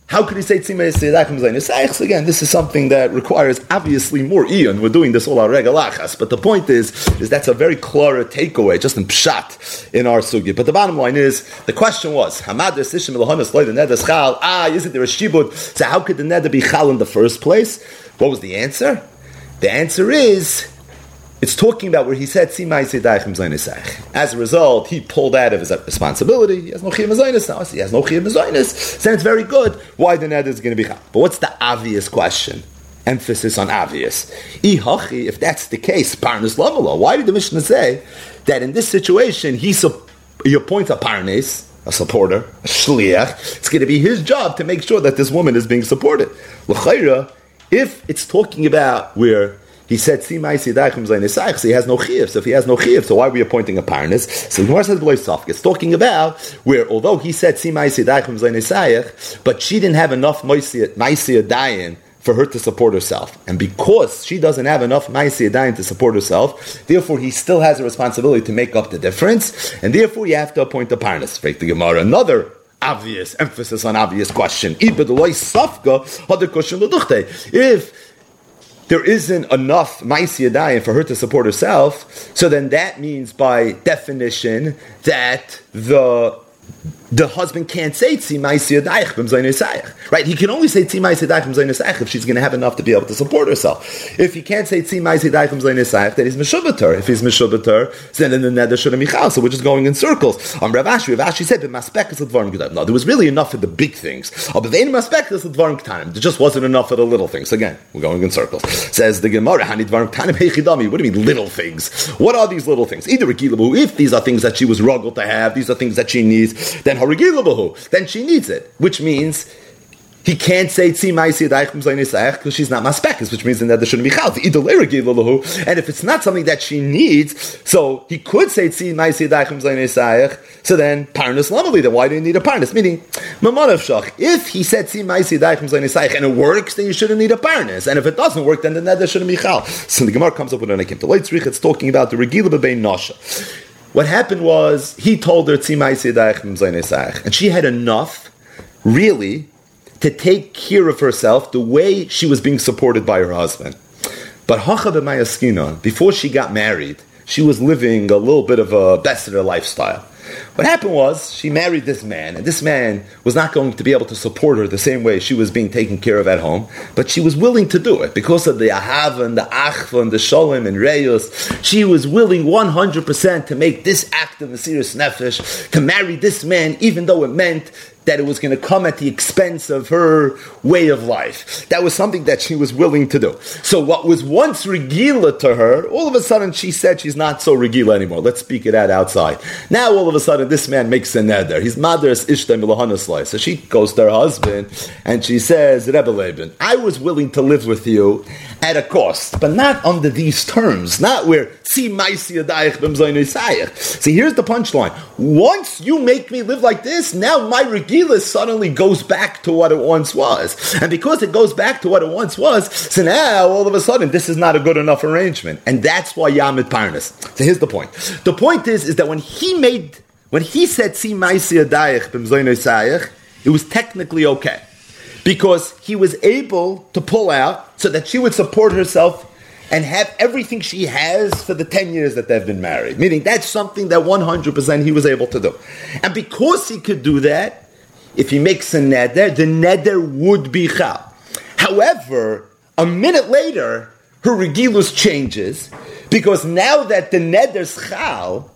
how could he say Tzimei Zidayachim Zayin Zayich? Again, this is something that requires obviously more Iyon. We're doing this all our regalachas. But the point is that's a very clear takeaway, just in pshat, in our sugi. But the bottom line is, the question was, Hamadres Ishim Elohanus Loi the Neder Schal, isn't there a Shibud? So how could the Neder be Chal in the first place? What was the answer? The answer is, it's talking about where he said, as a result, he pulled out of his responsibility. He has no chiyuv mezainis now. He has no chiyuv mezainis. Sounds very good. Why the neder is going to be chal? But what's the obvious question? Emphasis on obvious. If that's the case, parnes lamala. Why did the Mishnah say that in this situation, he appoints a parnes, a supporter, a shliach? It's going to be his job to make sure that this woman is being supported. L'chayra, if it's talking about where he said, so he has no chiyuv. So if he has no chiyuv, so why are we appointing a parnas? So the Gemara says, it's talking about where, although he said, but she didn't have enough maisi adayin for her to support herself. And because she doesn't have enough maisi adayin to support herself, therefore he still has a responsibility to make up the difference. And therefore you have to appoint a parnas. The Gemara, another obvious, emphasis on obvious question. If there isn't enough maisi yadayim for her to support herself, so then that means by definition that the husband can't say tzi maisi yadayich b'm zayin esayich, right? He can only say tzi maisi yadayich b'm zayin esayich if she's going to have enough to be able to support herself. If he can't say tzi maisi yadayich b'm zayin esayich, then he's mishubater. If he's mishubater, then the neder should have michal. So we're just going in circles. Rav Ashi said, no, there was really enough for the big things. There just wasn't enough for the little things. Again, we're going in circles. Says the Gemara, what do you mean little things? What are these little things? Either if these are things that she was ruggled to have, these are things that she needs, then she needs it, which means he can't say tzi ma'isi yadayich b'm zayin esayich because she's not maspekes, which means that there shouldn't be chal. And if it's not something that she needs, so he could say tzi ma'isi yadayich b'm zayin esayich. So then parnas lamali. Then why do you need a parnas? Meaning, mamanav shach. If he said tzi ma'isi yadayich b'm zayin esayich and it works, then you shouldn't need a parnas. And if it doesn't work, then the neder shouldn't be chal. So the Gemara comes up with an akim. The leitzrich. It's talking about the regila b'bein nasha. What happened was, he told her, and she had enough, really, to take care of herself the way she was being supported by her husband. But before she got married, she was living a little bit of a beseder lifestyle. What happened was, she married this man, and this man was not going to be able to support her the same way she was being taken care of at home, but she was willing to do it because of the ahava and the achva and the sholem and reyos. She was willing 100% to make this act of mesiras nefesh, to marry this man, even though it meant that it was going to come at the expense of her way of life. That was something that she was willing to do. So what was once regila to her, all of a sudden she said she's not so regila anymore. Let's speak it out outside. Now all of a sudden this man makes a neder. His mother is Ishta Milahanasla. So she goes to her husband and she says, Rebbe Laban, I was willing to live with you at a cost, but not under these terms. Not where, see maisi yadayich b'm zayin esayich. See, here's the punchline. Once you make me live like this, now my regila suddenly goes back to what it once was. And because it goes back to what it once was, so now all of a sudden this is not a good enough arrangement. And that's why Yamid Parnas. So here's the point. The point is that when he said see maisi yadayich b'm zayin esayich, it was technically okay. Because he was able to pull out so that she would support herself and have everything she has for the 10 years that they've been married. Meaning that's something that 100% he was able to do. And because he could do that, if he makes a neder, the neder would be chal. However, a minute later, her regilus changes because now that the neder's chal,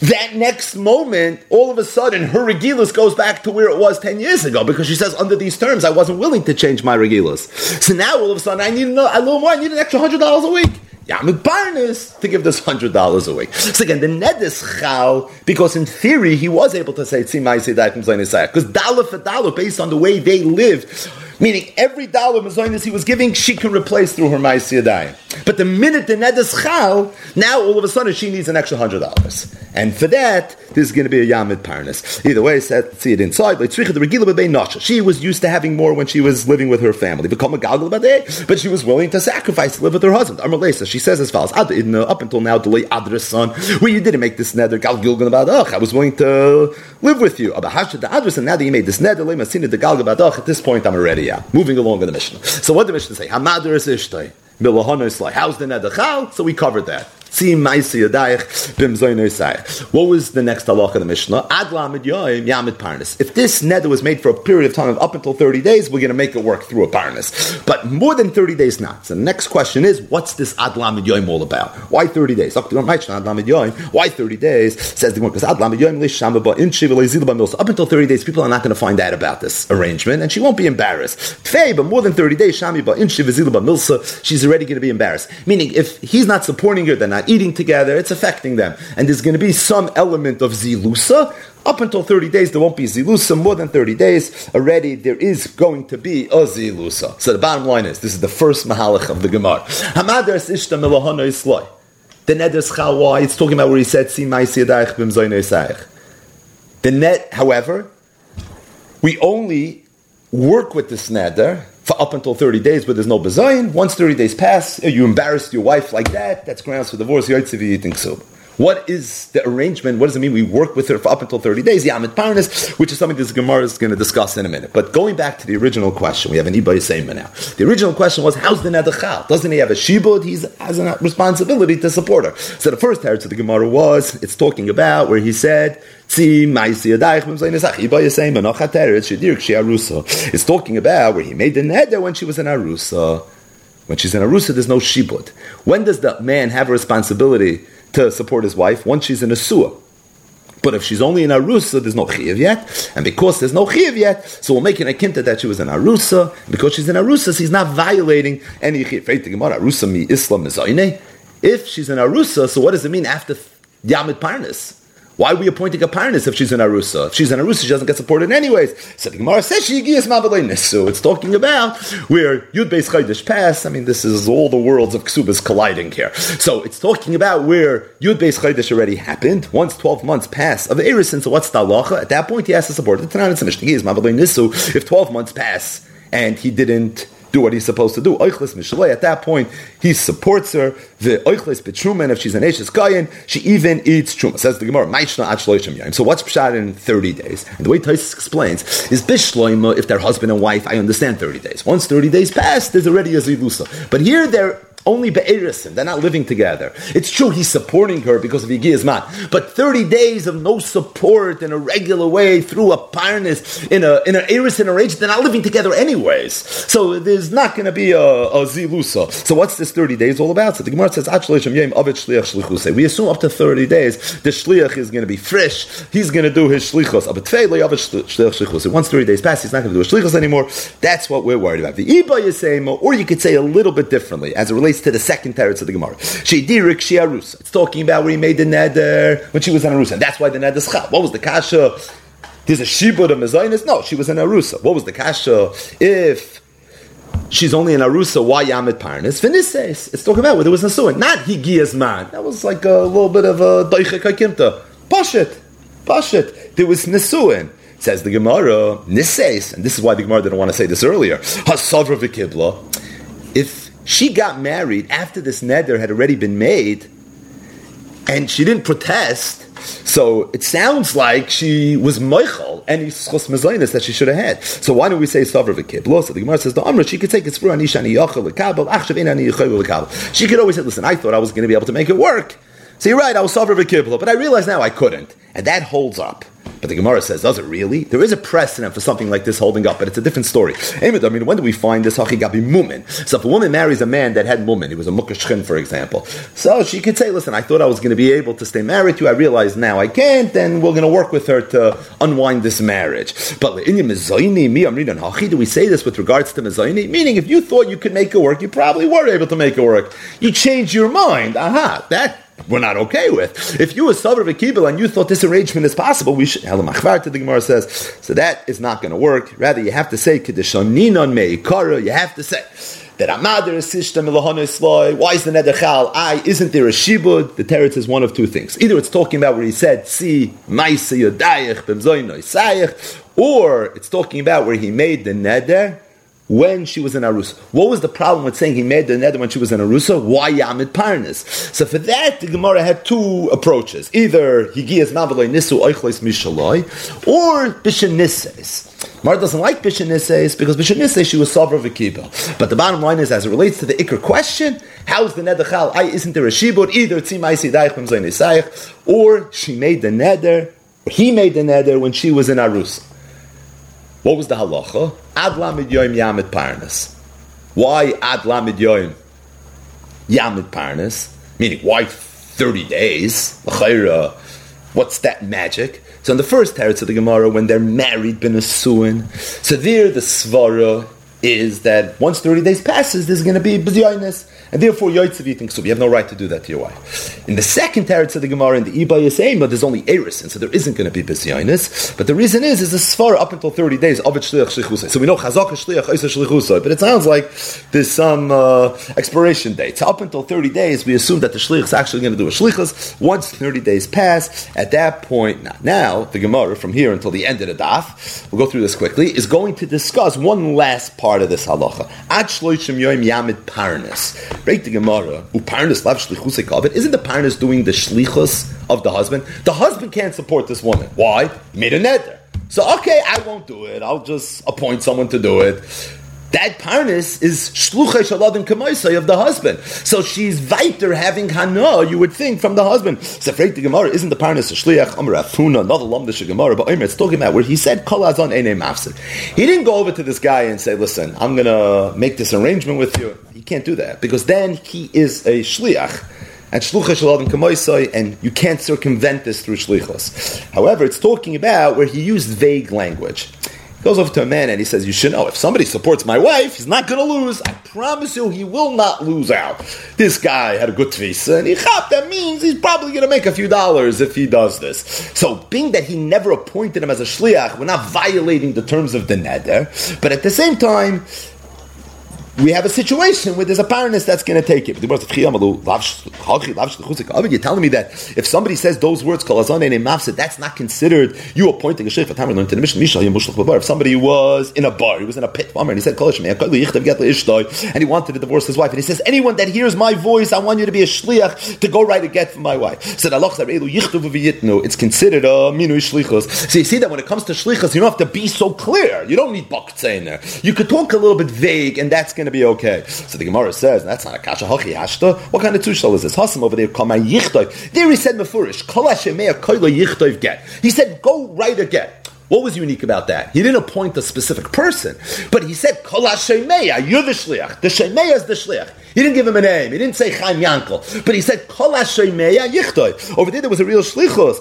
that next moment, all of a sudden, her regilas goes back to where it was 10 years ago because she says, under these terms, I wasn't willing to change my regilas. So now, all of a sudden, I need a little more. I need an extra $100 a week. Yeah, I'm a barnes to give this $100 a week. So again, the nedes chal, because in theory, he was able to say, because dollar for dollar, based on the way they lived, meaning every dollar Mazonis he was giving, she can replace through her Ma'aseh Yadayim. But the minute the Nedes Chal, now all of a sudden she needs an extra $100. And for that, this is going to be a Yamid Parnas. Either way, let's see it inside. She was used to having more when she was living with her family. But she was willing to sacrifice to live with her husband. She says as follows, up until now, where you didn't make this neder, I was willing to live with you. And now that you made this neder, at this point I'm already moving along in the Mishnah. So what did the Mishnah say? Hamader is ishtay. How's the nedachal? So we covered that. What was the next halacha in the Mishnah? If this neder was made for a period of time of up until 30 days, we're going to make it work through a parnas. But more than 30 days not. So the next question is, what's this Ad Lamed Yoim all about? Why 30 days? Why 30 days? Says the one, because Ad Lamed Yoim, up until 30 days, people are not going to find out about this arrangement, and she won't be embarrassed. But more than 30 days, she's already going to be embarrassed. Meaning, if he's not supporting her, they're not eating together, it's affecting them. And there's going to be some element of zilusa. Up until 30 days, there won't be zilusa. More than 30 days, already there is going to be a zilusa. So the bottom line is, this is the first mahalach of the Gemara. Hamaders ishta melahana isloi. The neder's chawa, it's talking about where he said, si maisi yadayich b'mzoi neisayich. The net, however, we only work with this neder for up until 30 days, but there's no bezayin. Once 30 days pass, you embarrass your wife like that, that's grounds for divorce. What is the arrangement? What does it mean we work with her for up until 30 days? Yamid Parnas, which is something this Gemara is going to discuss in a minute. But going back to the original question, we have an Ibay Seima now. The original question was, how's the Nedachal? Doesn't he have a Shibud? He has a responsibility to support her. So the first heresy of the Gemara was, it's talking about where he said, it's talking about where he made the neder when she was in Arusa. When she's in Arusa, there's no shibud. When does the man have a responsibility to support his wife? Once she's in Asua. But if she's only in Arusa, there's no Chiv yet. And because there's no Chiv yet, so we'll make an akinta that she was in Arusa. Because she's in Arusa, so she's not violating any Chiv. Arusa mi Islam mezayne. If she's in Arusa, so what does it mean after Yamid Parnas? Why are we appointing a parnas if she's in Arusa? If she's in Arusa, she doesn't get supported anyways. So the Gemara says, so it's talking about where Yud Beis Chodesh pass. I mean, this is all the worlds of Kesubos colliding here. So it's talking about where Yud Beis Chodesh already happened. Once 12 months pass of Erisin, so what's the halacha? At that point, he has to support the Tanan. It's a Mishnah. If 12 months pass and he didn't do what he's supposed to do, at that point, he supports her. The oichles betruman, if she's an eishes kayin, she even eats truma. Says the Gemara, ma'ishna at shloishim yayim. So what's pshat in 30 days? And the way Taisus explains is bishloima, if they're husband and wife, I understand 30 days. Once 30 days pass, there's already a zilusa. But here they're only be'erisim. They're not living together. It's true he's supporting her because of Yigi Isman. But 30 days of no support in a regular way through a parnas in an eris in a rage, they're not living together anyways. So there's not going to be a zilusa. So what's this 30 days all about? So the Gemara says, we assume up to 30 days the shliach is going to be fresh. He's going to do his shlichos. Once 30 days pass, he's not going to do his shlichos anymore. That's what we're worried about. The Iba Yisema, or you could say a little bit differently, as it relates to the second teretz of the Gemara. Sheidirik Shei Arusa. It's talking about where he made the neder when she was in Arusa. And that's why the neder is chal. What was the kasha? There's a shibud of mezainis? No, she was in Arusa. What was the kasha? If she's only in Arusa, why Yamid Parnas? Venises. It's talking about where there was Nasuin. Not Higias Man. That was like a little bit of a doiche kakimta. Pashit. There was Nasuin. Says the Gemara, Nises. And this is why the Gemara didn't want to say this earlier. Hasavra v'kibla. If she got married after this neder had already been made, and she didn't protest, so it sounds like she was meichel any schos mezainis that she should have had. So why don't we say savra v'kibla? So the Gemara says the amra she could take it for an ish ani yachal lekabel achshav ein ani yachal lekabel. She could always say, listen, I thought I was going to be able to make it work. So you're right, I was savra v'kibla, but I realize now I couldn't, and that holds up. But the Gemara says, does it really? There is a precedent for something like this holding up, but it's a different story. I mean, when do we find this? So if a woman marries a man that had mumin, he was a mukashkin, for example, so she could say, listen, I thought I was going to be able to stay married to you. I realize now I can't, and we're going to work with her to unwind this marriage. But do we say this with regards to mezaini? Meaning, if you thought you could make it work, you probably were able to make it work. You changed your mind. Aha, that we're not okay with. If you were Sover V'Kibel and you thought this arrangement is possible, we should, the Gemara says, so that is not going to work. Rather, you have to say, you have to say, that why is the Nedachal? Isn't there a Shibud? The Teretz is one of two things. Either it's talking about where he said, Si, Maisa Yodayach, Bemzoi Noisayach, or it's talking about where he made the Neder when she was in Arusa. What was the problem with saying he made the neder when she was in Arusa? Why Yamid Parnas? So for that, the Gemara had two approaches. Either Higiyas Mavaloi Nisu Oichlois Mishaloi, or Bishin Nises. Mar doesn't like Bishin Nises because Bishin Nises, she was Sover V'Kibel. But the bottom line is, as it relates to the Iker question, how's the neder chal? Isn't there a shibud? Either Tzimai Sidayach B'mzai Nisayach, or she made the neder, or he made the neder when she was in Arusa. What was the halacha? Ad lamid yoim yamid parnas. Why ad lamid yoim yamid parnas? Meaning, why 30 days? L'chayra, what's that magic? So in the first teretz of the Gemara, when they're married, b'nesuin, so there the svara is that once 30 days passes, there's going to be b'zioinus, and therefore yoitzav thinks so. You have no right to do that to your wife. In the second teretz of the Gemara, in the Ibayas Eima, there's only Eris, and so there isn't going to be b'zioinus. But the reason is a svara up until 30 days of shliach shlichusay. So we know chazaka shliach oisa shlichusay, but it sounds like there's some expiration date. So up until 30 days, we assume that the shlich is actually going to do a shlichus. Once 30 days pass, at that point, now the Gemara from here until the end of the daf, we'll go through this quickly, is going to discuss one last part of this halacha. Ad shloishim yoim yamid parnas. Break the Gemara. Uparnas lav shlichus ekavit. Isn't the parnas doing the shlichus of the husband? The husband can't support this woman. Why? He made a neder. So okay, I won't do it. I'll just appoint someone to do it. That parnas is shluchay shaladim kamaisai of the husband. So she's viter having hana, you would think, from the husband. So break the Gemara. Isn't the parnas a shliach? Amar Afuna, another lam d'she Gemara. But it's talking about where he said kol hazan einay mafsid. He didn't go over to this guy and say, listen, I'm gonna make this arrangement with you. He can't do that because then he is a shliach. And shluchah shaladim kamoisai, and you can't circumvent this through shlichos. However, it's talking about where he used vague language. He goes over to a man and he says, you should know, if somebody supports my wife, he's not going to lose. I promise you, he will not lose out. This guy had a good tefisa, and that means he's probably going to make a few dollars if he does this. So, being that he never appointed him as a shliach, we're not violating the terms of the neder, but at the same time, we have a situation where there's a parnas that's going to take it. You're telling me that if somebody says those words, that's not considered you appointing a sheikh. If somebody was in a bar, he was in a pit, and he said, and he wanted to divorce his wife, and he says, anyone that hears my voice, I want you to be a shliach to go write a get for my wife. So it's considered a minui shlichos. So you see that when it comes to shlichos, you don't have to be so clear. You don't need baktzei in there. You could talk a little bit vague, and that's going to be okay. So the Gemara says, that's not a kasha. What kind of tushal is this? Hasam over there. There he said mefurish. Get. He said, go write a get. What was unique about that? He didn't appoint a specific person, but he said, Kol HaShemeya, you're the shliach. The Shemeya is the shliach. He didn't give him a name. He didn't say Chaim Yankel, but he said, Kol HaShemeya Yichtoi. Over there was a real shlichos.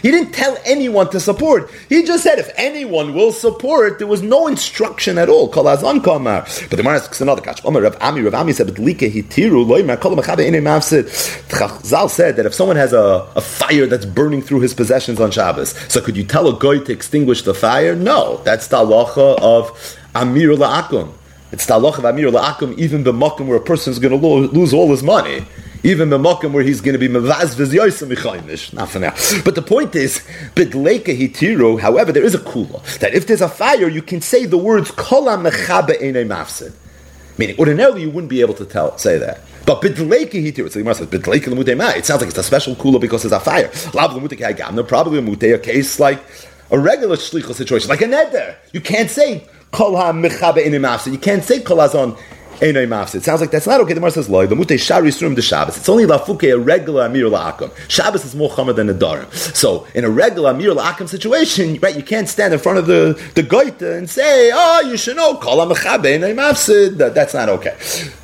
He didn't tell anyone to support. He just said, if anyone will support, there was no instruction at all. Kol HaZan Kamar. But the Gemara asks another kach. Rav Ami said, Chazal said that if someone has a fire that's burning through his possessions on Shabbos, so could you tell a guy to extinguish the fire? No, that's the halacha of Amir La'akum. It's the halacha of Amir La'akum, even b'makom where a person's going to lose all his money. Even b'makom where he's going to be mevaz v'zyoysa michaynish. Not for now. But the point is, b'dleika hitiru, however, there is a kula, that if there's a fire, you can say the words, kol ha'mechabe einay mafsid. Meaning, ordinarily you wouldn't be able to say that. But bidleiki he too. It's the Gemara says bidleiki l'mutei ma. It sounds like it's a special kula because there's a fire. Lab l'mutei kai gamna. Probably a case like a regular shlichus situation, like a neder. You can't say kol ha mechabe in. You can't say kol hazon Einay mafsid. It sounds like that's not okay. The Gemara says loy lamute shari surim de Shabbos. It's only lafuke a regular amir la'akum. Shabbos is more chomer than a darim. So in a regular amir la'akum situation, right, you can't stand in front of the goita and say, oh, you should know kol ha'mechabe einay mafsid. That's not okay.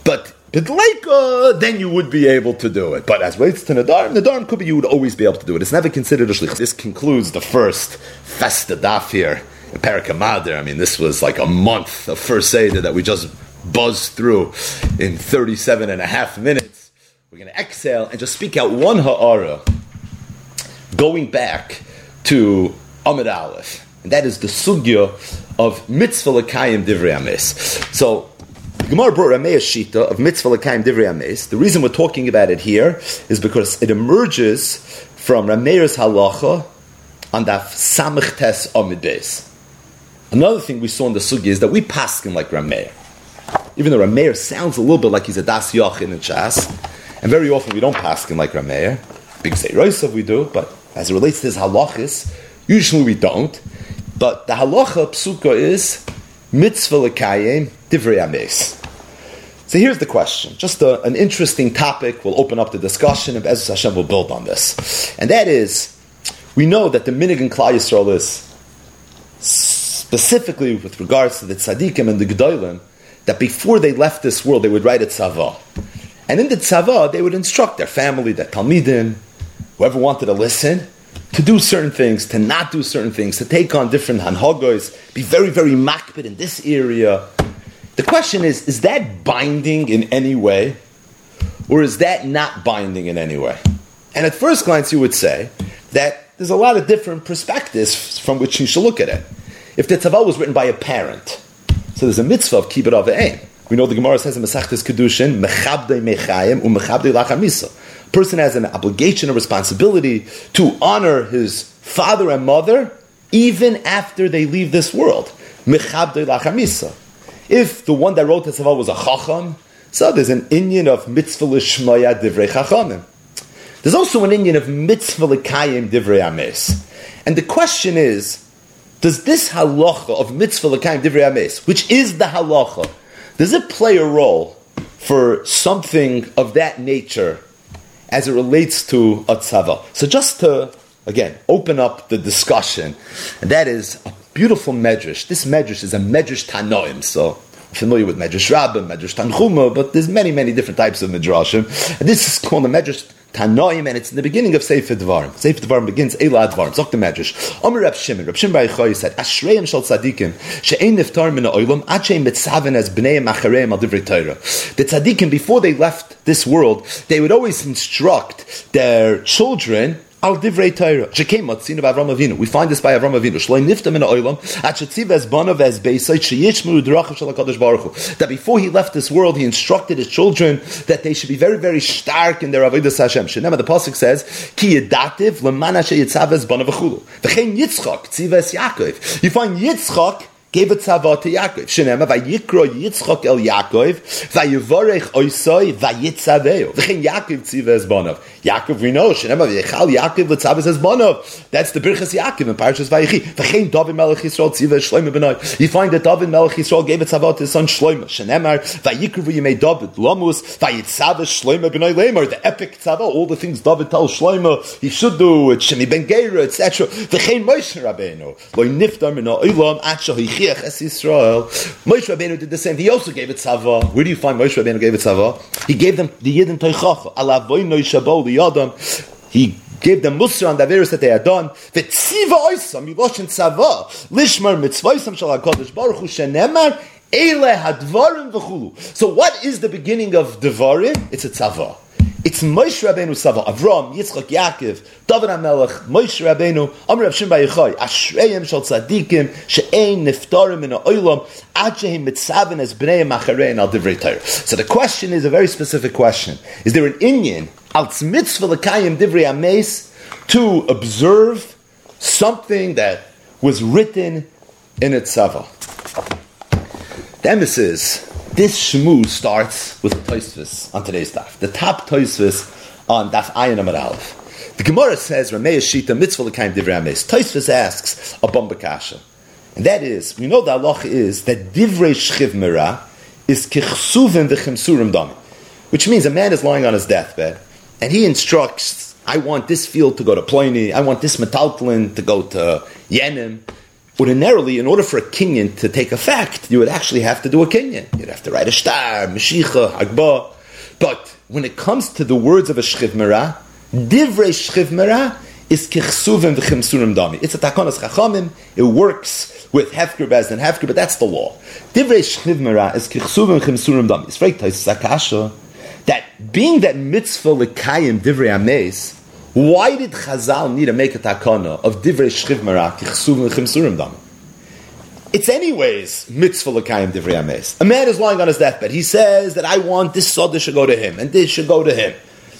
But like, then you would be able to do it. But as relates to Nadarim could be you would always be able to do it. It's never considered a shlichus. This concludes the first Festa Daf here in Perek HaMadir. I mean, this was like a month of first Seder that we just buzzed through in 37 and a half minutes. We're going to exhale and just speak out one ha'ara going back to Amud Aleph. And that is the sugya of mitzvah l'kayim divrei hames. So, Gemara brought Ramei Shita of Mitzvah L'Kayim Divrei Hames. The reason we're talking about it here is because it emerges from Rameir's Halacha on Daf Samech Tes Amid Beis. Another thing we saw in the Sugi is that we paskin like Rameir. Even though Rameir sounds a little bit like he's a Das Yachin in Chas, and very often we don't paskin like Rameir. Big Zeyroisav we do, but as it relates to his halachas, usually we don't. But the halacha psuka is Mitzvah L'Kayim Divrei Hames. So here's the question. Just an interesting topic. We'll open up the discussion, and Be'ezus Hashem will build on this. And that is, we know that the minig in Klal Yisrael is, specifically with regards to the tzaddikim and the gedolim, that before they left this world, they would write a tzava. And in the tzava, they would instruct their family, their talmidim, whoever wanted to listen, to do certain things, to not do certain things, to take on different hanhagos, be very, very makbid in this area. The question is that binding in any way? Or is that not binding in any way? And at first glance, you would say that there's a lot of different perspectives from which you should look at it. If the tzava was written by a parent, so there's a mitzvah of kibbut avim. We know the Gemara says in Masechtas Kedushin, mechabdei mechayim umechabdei lachar misa. A person has an obligation, a responsibility to honor his father and mother even after they leave this world. Mechabdei lachar misa. If the one that wrote the Tzava was a Chacham, so there's an inyan of mitzvah l'shmaya divrei Chachamim. There's also an inyan of mitzvah l'kayim divrei hames. And the question is, does this halacha of mitzvah l'kayim divrei hames, which is the halacha, does it play a role for something of that nature as it relates to a Tzava? So just to, again, open up the discussion, and that is beautiful medrash. This medrash is a medrash tanoim. So I'm familiar with medrash rabbim, medrash tanchuma, but there's many, many different types of medrashim. And this is called the medrash tanoim, and it's in the beginning of Sefer Dvarim. Sefer Dvarim begins Eila Dvarim. Zok the medrash. Omer Reb Shimon. Reb Shimon Bar Yochai said, "Ashrayim shel tzadikim she'ein niftar min ha'olam ad she'im mitzaven as bneiim achareim al divrei Torah." The tzadikim, before they left this world, they would always instruct their children al divrei Torah. We find this by Avram Avinu. That before he left this world, he instructed his children that they should be very, very stark in their avodas Hashem. Shenema, the pasuk says, "Ki yadativ lemana sheyitzavas banav v'chulu." V'chein Yitzchak tzivas Yaakov. You find Yitzchak gave a tzava to Yaakov. Shenema, vayikro Yitzchak el Yaakov, vayivorech oisoi vayitzaveo. V'chein Yaakov tzivas banav. Yaakov, we know. Shenema, v'yechal Yaakov l'tzavas es banav. That's the Birchas Yaakov in Parshas Vayechi. V'chein David Melech Yisrael tzivas Shlomo benoi. You find that David Melech Yisrael gave a tzava to his son Shlomo. Shenema, vayikro v'yimei David lomus vayitzavas Shlomo benoi lemar. The epic tzava, all the things David tells Shlomo he should do. It's Shemi ben Gera, etc. V'chein Moshe Rabbeinu lo niftar min ha'olam ad shehi. Moshe Rabbeinu did the same. He also gave it tzava. Where do you find Moshe Rabbeinu gave it tzava? He gave them the Yidden Toichacha. Alavoyno Yishabo Liyadam. He gave them Musar on the Averis that they had done. V'tziva Oysam Yiloshin Tzava. Lishmar Mitzvoysam Shal HaKadosh Baruch Hu Shenemar Eile HaDvarim V'chulu. So what is the beginning of Devarim? It's a tzava. It's Moshe Rabbeinu Sava, Avram, Yitzchak, Yaakov, David HaMelech, Moshe Rabbeinu, Amr Reb Shimon Bar Yochai, Ashrayim shel tzadikim, she'ein niftarim min ha'olam, ad shehem mitzaven es bneiim acharein al divrei Torah. So the question is a very specific question. Is there an inyan, al tzmitzvah l'kayim divrei hames, to observe something that was written in its Sava? The emphasis. This shmu starts with a Tosfos on today's daf. The top Tosfos on daf Ayin Amud Aleph. The Gemara says, Ramei Shita, mitzvah l'kayim divrei hames. Tosfos asks a bamba kasha. And that is, we know the halacha is that divrei shchiv mira is kichsuvim v'chimsurim dami, which means a man is lying on his deathbed and he instructs, I want this field to go to Ploini, I want this metaltlin to go to Yenim. Ordinarily, in order for a kinyan to take effect, you would actually have to do a kinyan. You'd have to write a shtar, meshicha, hagbah. But when it comes to the words of a shchiv merah, divrei shchiv merah is kichsuvim v'chimsurim dami. It's a takonas chachamim. It works with hefker bez and hefker, but that's the law. Divrei shchiv merah is kichsuvim v'chimsurim dami. It's very tosakasha that being that mitzvah lekayim divrei ames, why did Chazal need to make a takana of divrei shchiv merah kichsuvim v'chimsurim dami? It's anyways mitzvah l'kayim divrei ames. A man is lying on his deathbed. He says that I want this soda should go to him and this should go to him.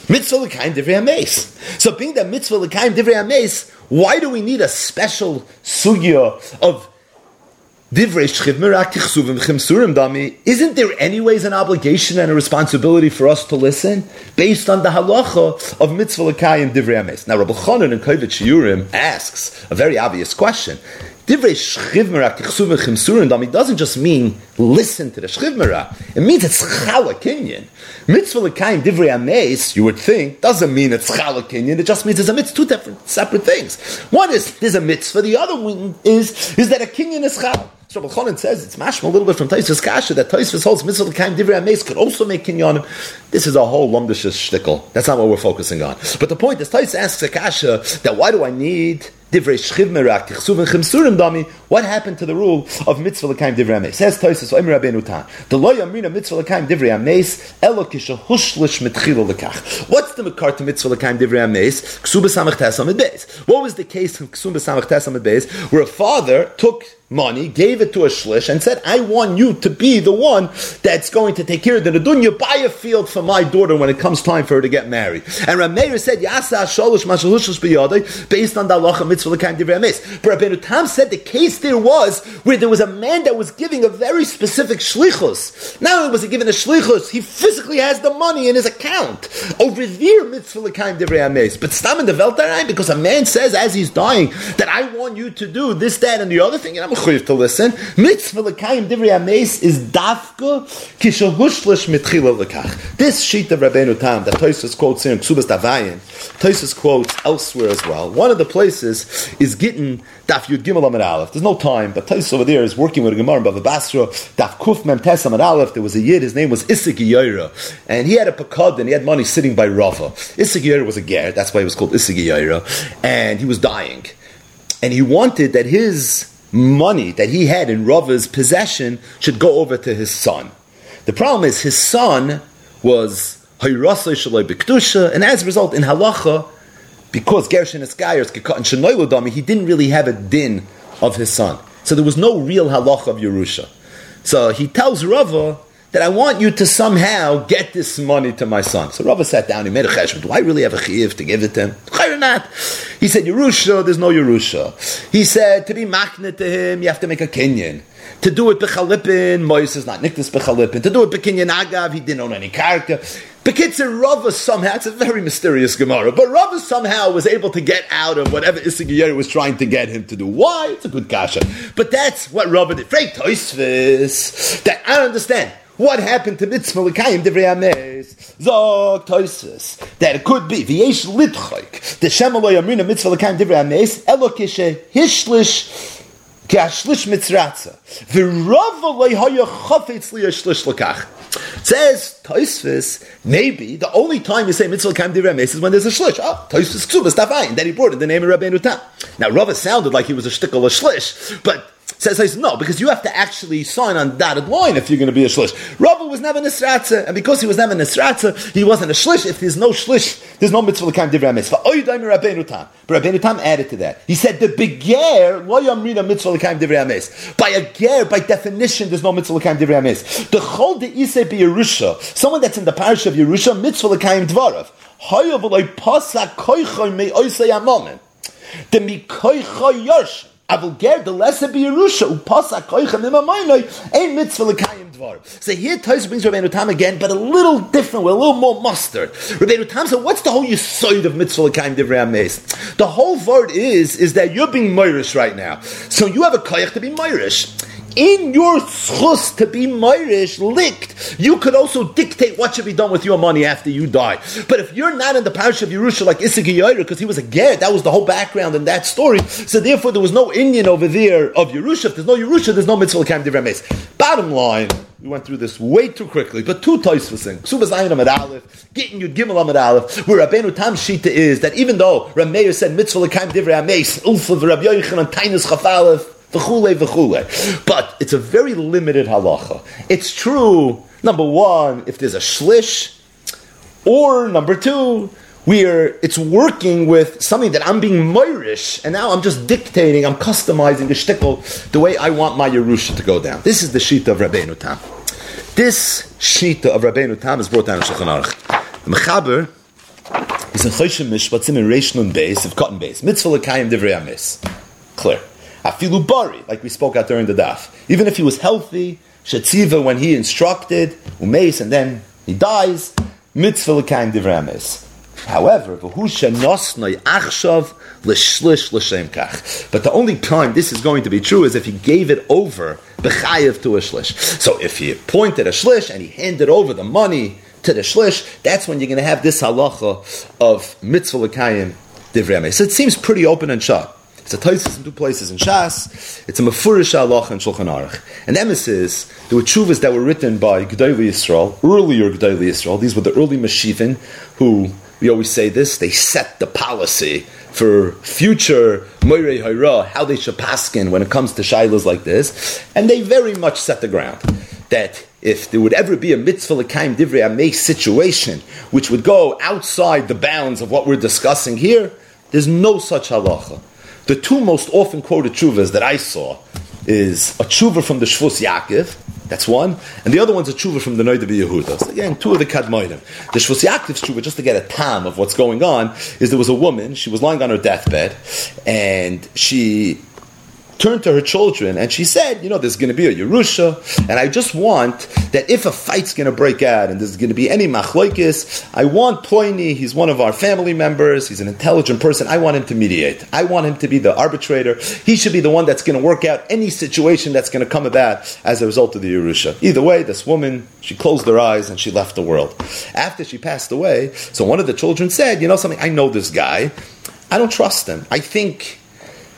Mitzvah l'kayim divrei ames. So being that mitzvah l'kayim divrei ames, why do we need a special sugya of divrei shchiv merah kichsuvim v'chimsurim dami? Isn't there anyways an obligation and a responsibility for us to listen based on the halacha of mitzvah l'kayim divrei ames? Now Rabbi Yochanan in Kovet Shiurim asks a very obvious question. Divrei shchiv merah kichsuvim v'chimsurim dami doesn't just mean listen to the shchiv merah. It means it's chal kinyan. Mitzvah l'kayim divrei ames, you would think, doesn't mean it's chal kinyan. It just means it's a mitzvah, two different separate things. One is there's a mitzvah. The other one is that a kinyan is chal. So Rabbi Yochanan says it's mashma a little bit from Tosfos Kasha that Tosfos holds mitzvah l'kayim divrei ames could also make kinyanim. This is a whole lumdishes shtickle. That's not what we're focusing on. But the point is Tosfos asks Kasha that why do I need divrei shchiv merah kichsuvim v'chimsurim dami? What happened to the rule of mitzvah l'kayim divrei ames? Says Tosfos Omer Rabbeinu Tam, the lo yamrina mitzvah l'kayim divrei ames elo kishahushlish mitchila l'kach. What's the makar to mitzvah l'kayim divrei ames? Ksubah samach tesam edbeis. What was the case of Ksubah samach tesam edbeis where a father took money, gave it to a shlish, and said, I want you to be the one that's going to take care of the nedunya, buy a field for my daughter when it comes time for her to get married. And Rabbi Meir said, Yasa sholish mashalushlish biyadai, based on the halacha mitzvah l'kayim divrei ames. But Rabbeinu Tam said the case there was where there was a man that was giving a very specific shlichus. Not only was he given a shlichus, he physically has the money in his account. Over there, mitzvah l'kayim divrei ames. But stam in the veltarai, because a man says as he's dying that I want you to do this, that, and the other thing, and I'm to listen. Mitzvah l'kayim divrei ames is dafka kishahushlish mitchila l'kach. This sheet of Rabbeinu Tam that Tosfos quotes here in Ksubas Davayin, Tosfos quotes elsewhere as well. One of the places is Gittin daf Yud Gimel Amid Aleph. There's no time, but Tosfos over there is working with a Gemara in Bava Basra daf Kuf Mem Tes Amid Aleph. There was a yid. His name was Issur Giyora, and he had a pakad and he had money sitting by Rava. Issur Giyora was a ger. That's why he was called Issur Giyora, and he was dying, and he wanted that his money that he had in Rava's possession should go over to his son. The problem is his son was hayrasei shaloi b'kedusha, and as a result, in halacha, because Gershon Eskayers Kekat and Shenoi Lodami, he didn't really have a din of his son. So there was no real halacha of Yerusha. So he tells Rava that I want you to somehow get this money to my son. So Rava sat down, he made a cheshbon. Do I really have a chiyuv to give it to him? Chayr not. He said, Yerusha, there's no Yerusha. He said, to be machne to him, you have to make a kinyan. To do it b'chalipin, Mois is not niktis b'chalipin. To do it b'kinyan agav, he didn't own any karka. B'kitzer, Rava somehow, it's a very mysterious Gemara, but Rava somehow was able to get out of whatever Issur Giyora was trying to get him to do. Why? It's a good kasha. But that's what Rava did. Frei Tosfos, that I understand. What happened to mitzvah l'kayim divrei ames? Zog Tosfos that it could be v'yesh litchok the Shem lo yamrina mitzvah l'kayim divrei ames elo kishe hishlish k'ashlish mitzratza v'rava lehaya chafetz liyashlish l'kach. Says Tosfos, maybe the only time you say mitzvah l'kayim divrei ames is when there's a shlish. Oh, Tosfos Ksubas Davayin that he brought in the name of Rabbeinu Tam. Now Rava sounded like he was a shtickle a shlish, but says no, because you have to actually sign on dotted line if you're going to be a shlish. Rava was never nisratza, and because he was never nisratza, he wasn't a shlish. If there's no shlish, there's no mitzvah l'kayim divrei ames. But Rabbeinu Tam added to that. He said the beger lo yamrina mitzvah l'kayim divrei ames. By a ger, by definition, there's no mitzvah l'kayim divrei ames. The chol de'isei b'Yerusha, someone that's in the parish of Yerusha, mitzvah l'kayim dvarav. Hayav lo pasak koichoy me'oisei amomen. The mikoichoy yosh. So here Tosfos brings Rabbeinu Tam again, but a little different, with a little more mustard. Rabbeinu Tam said, what's the whole yisoid of mitzvah l'kayim divrei ames? The whole word is that you're being moirish right now. So you have a koyach to be moirish. in your schus to be meirish licked, you could also dictate what should be done with your money after you die. But if you're not in the parish of Yerusha like Issur Giyora, because he was a ger, that was the whole background in that story, so therefore there was no Indian over there of Yerusha. If there's no Yerusha, there's no mitzvah l'kayem divrei meis. Bottom line, we went through this way too quickly, but two tosfos in Kesubos ayin amid aleph, Gittin Yud Gimel amid aleph, where Rabbeinu Tam shita is that even though Rabbi Meir said mitzvah l'kayem divrei meis, Ilfa v'Rabbi Yochanan tainus chaf aleph, v'chule v'chule, but it's a very limited halacha. It's true, number one, if there's a shlish, or number two, where it's working with something that I'm being meirish, and now I'm just dictating, I'm customizing the shtickle the way I want my Yerusha to go down. This is the shita of Rabbeinu Tam. This shita of Rabbeinu Tam is brought down in Shulchan Aruch. The Mechaber is in Choshen Mishpatzim in Reish Nun Beis, of Cotton Beis. Mitzvah l'kayem divrei amis. Clear. Afilu bari, like we spoke out during the daf. Even if he was healthy, shetziva when he instructed, umeis, and then he dies, mitzvah l'kayem divrei amis. However, but the only time this is going to be true is if he gave it over b'chayev to a shlish. So if he appointed a shlish and he handed over the money to the shlish, that's when you're going to have this halacha of mitzvah l'kayem divrei meis. So it seems pretty open and shut. It's a Taisis in two places in Shas. It's a Mefurish halacha in Shulchan Aruch. And emes is, there were tshuvas that were written by Gedolei Yisrael, earlier Gedolei Yisrael. These were the early Meshivim who, we always say this, they set the policy for future Moirei Hara, how they should paskin when it comes to shilas like this. And they very much set the ground that if there would ever be a mitzvah l'kayem divrei ameis situation which would go outside the bounds of what we're discussing here, there's no such halacha. The two most often quoted tshuvas that I saw is a tshuva from the Shvus Yaakov, that's one, and the other one's a tshuva from the Noda BiYehuda. So again, two of the Kadmonim. The Shvus Yaakov's tshuva, just to get a tam of what's going on, is there was a woman, she was lying on her deathbed, and she turned to her children, and she said, there's going to be a Yerusha, and I just want that if a fight's going to break out, and there's going to be any machlokes, I want Ploini, he's one of our family members, he's an intelligent person, I want him to mediate. I want him to be the arbitrator. He should be the one that's going to work out any situation that's going to come about as a result of the Yerusha. Either way, this woman, she closed her eyes, and she left the world. After she passed away, so one of the children said, something, I know this guy, I don't trust him. I think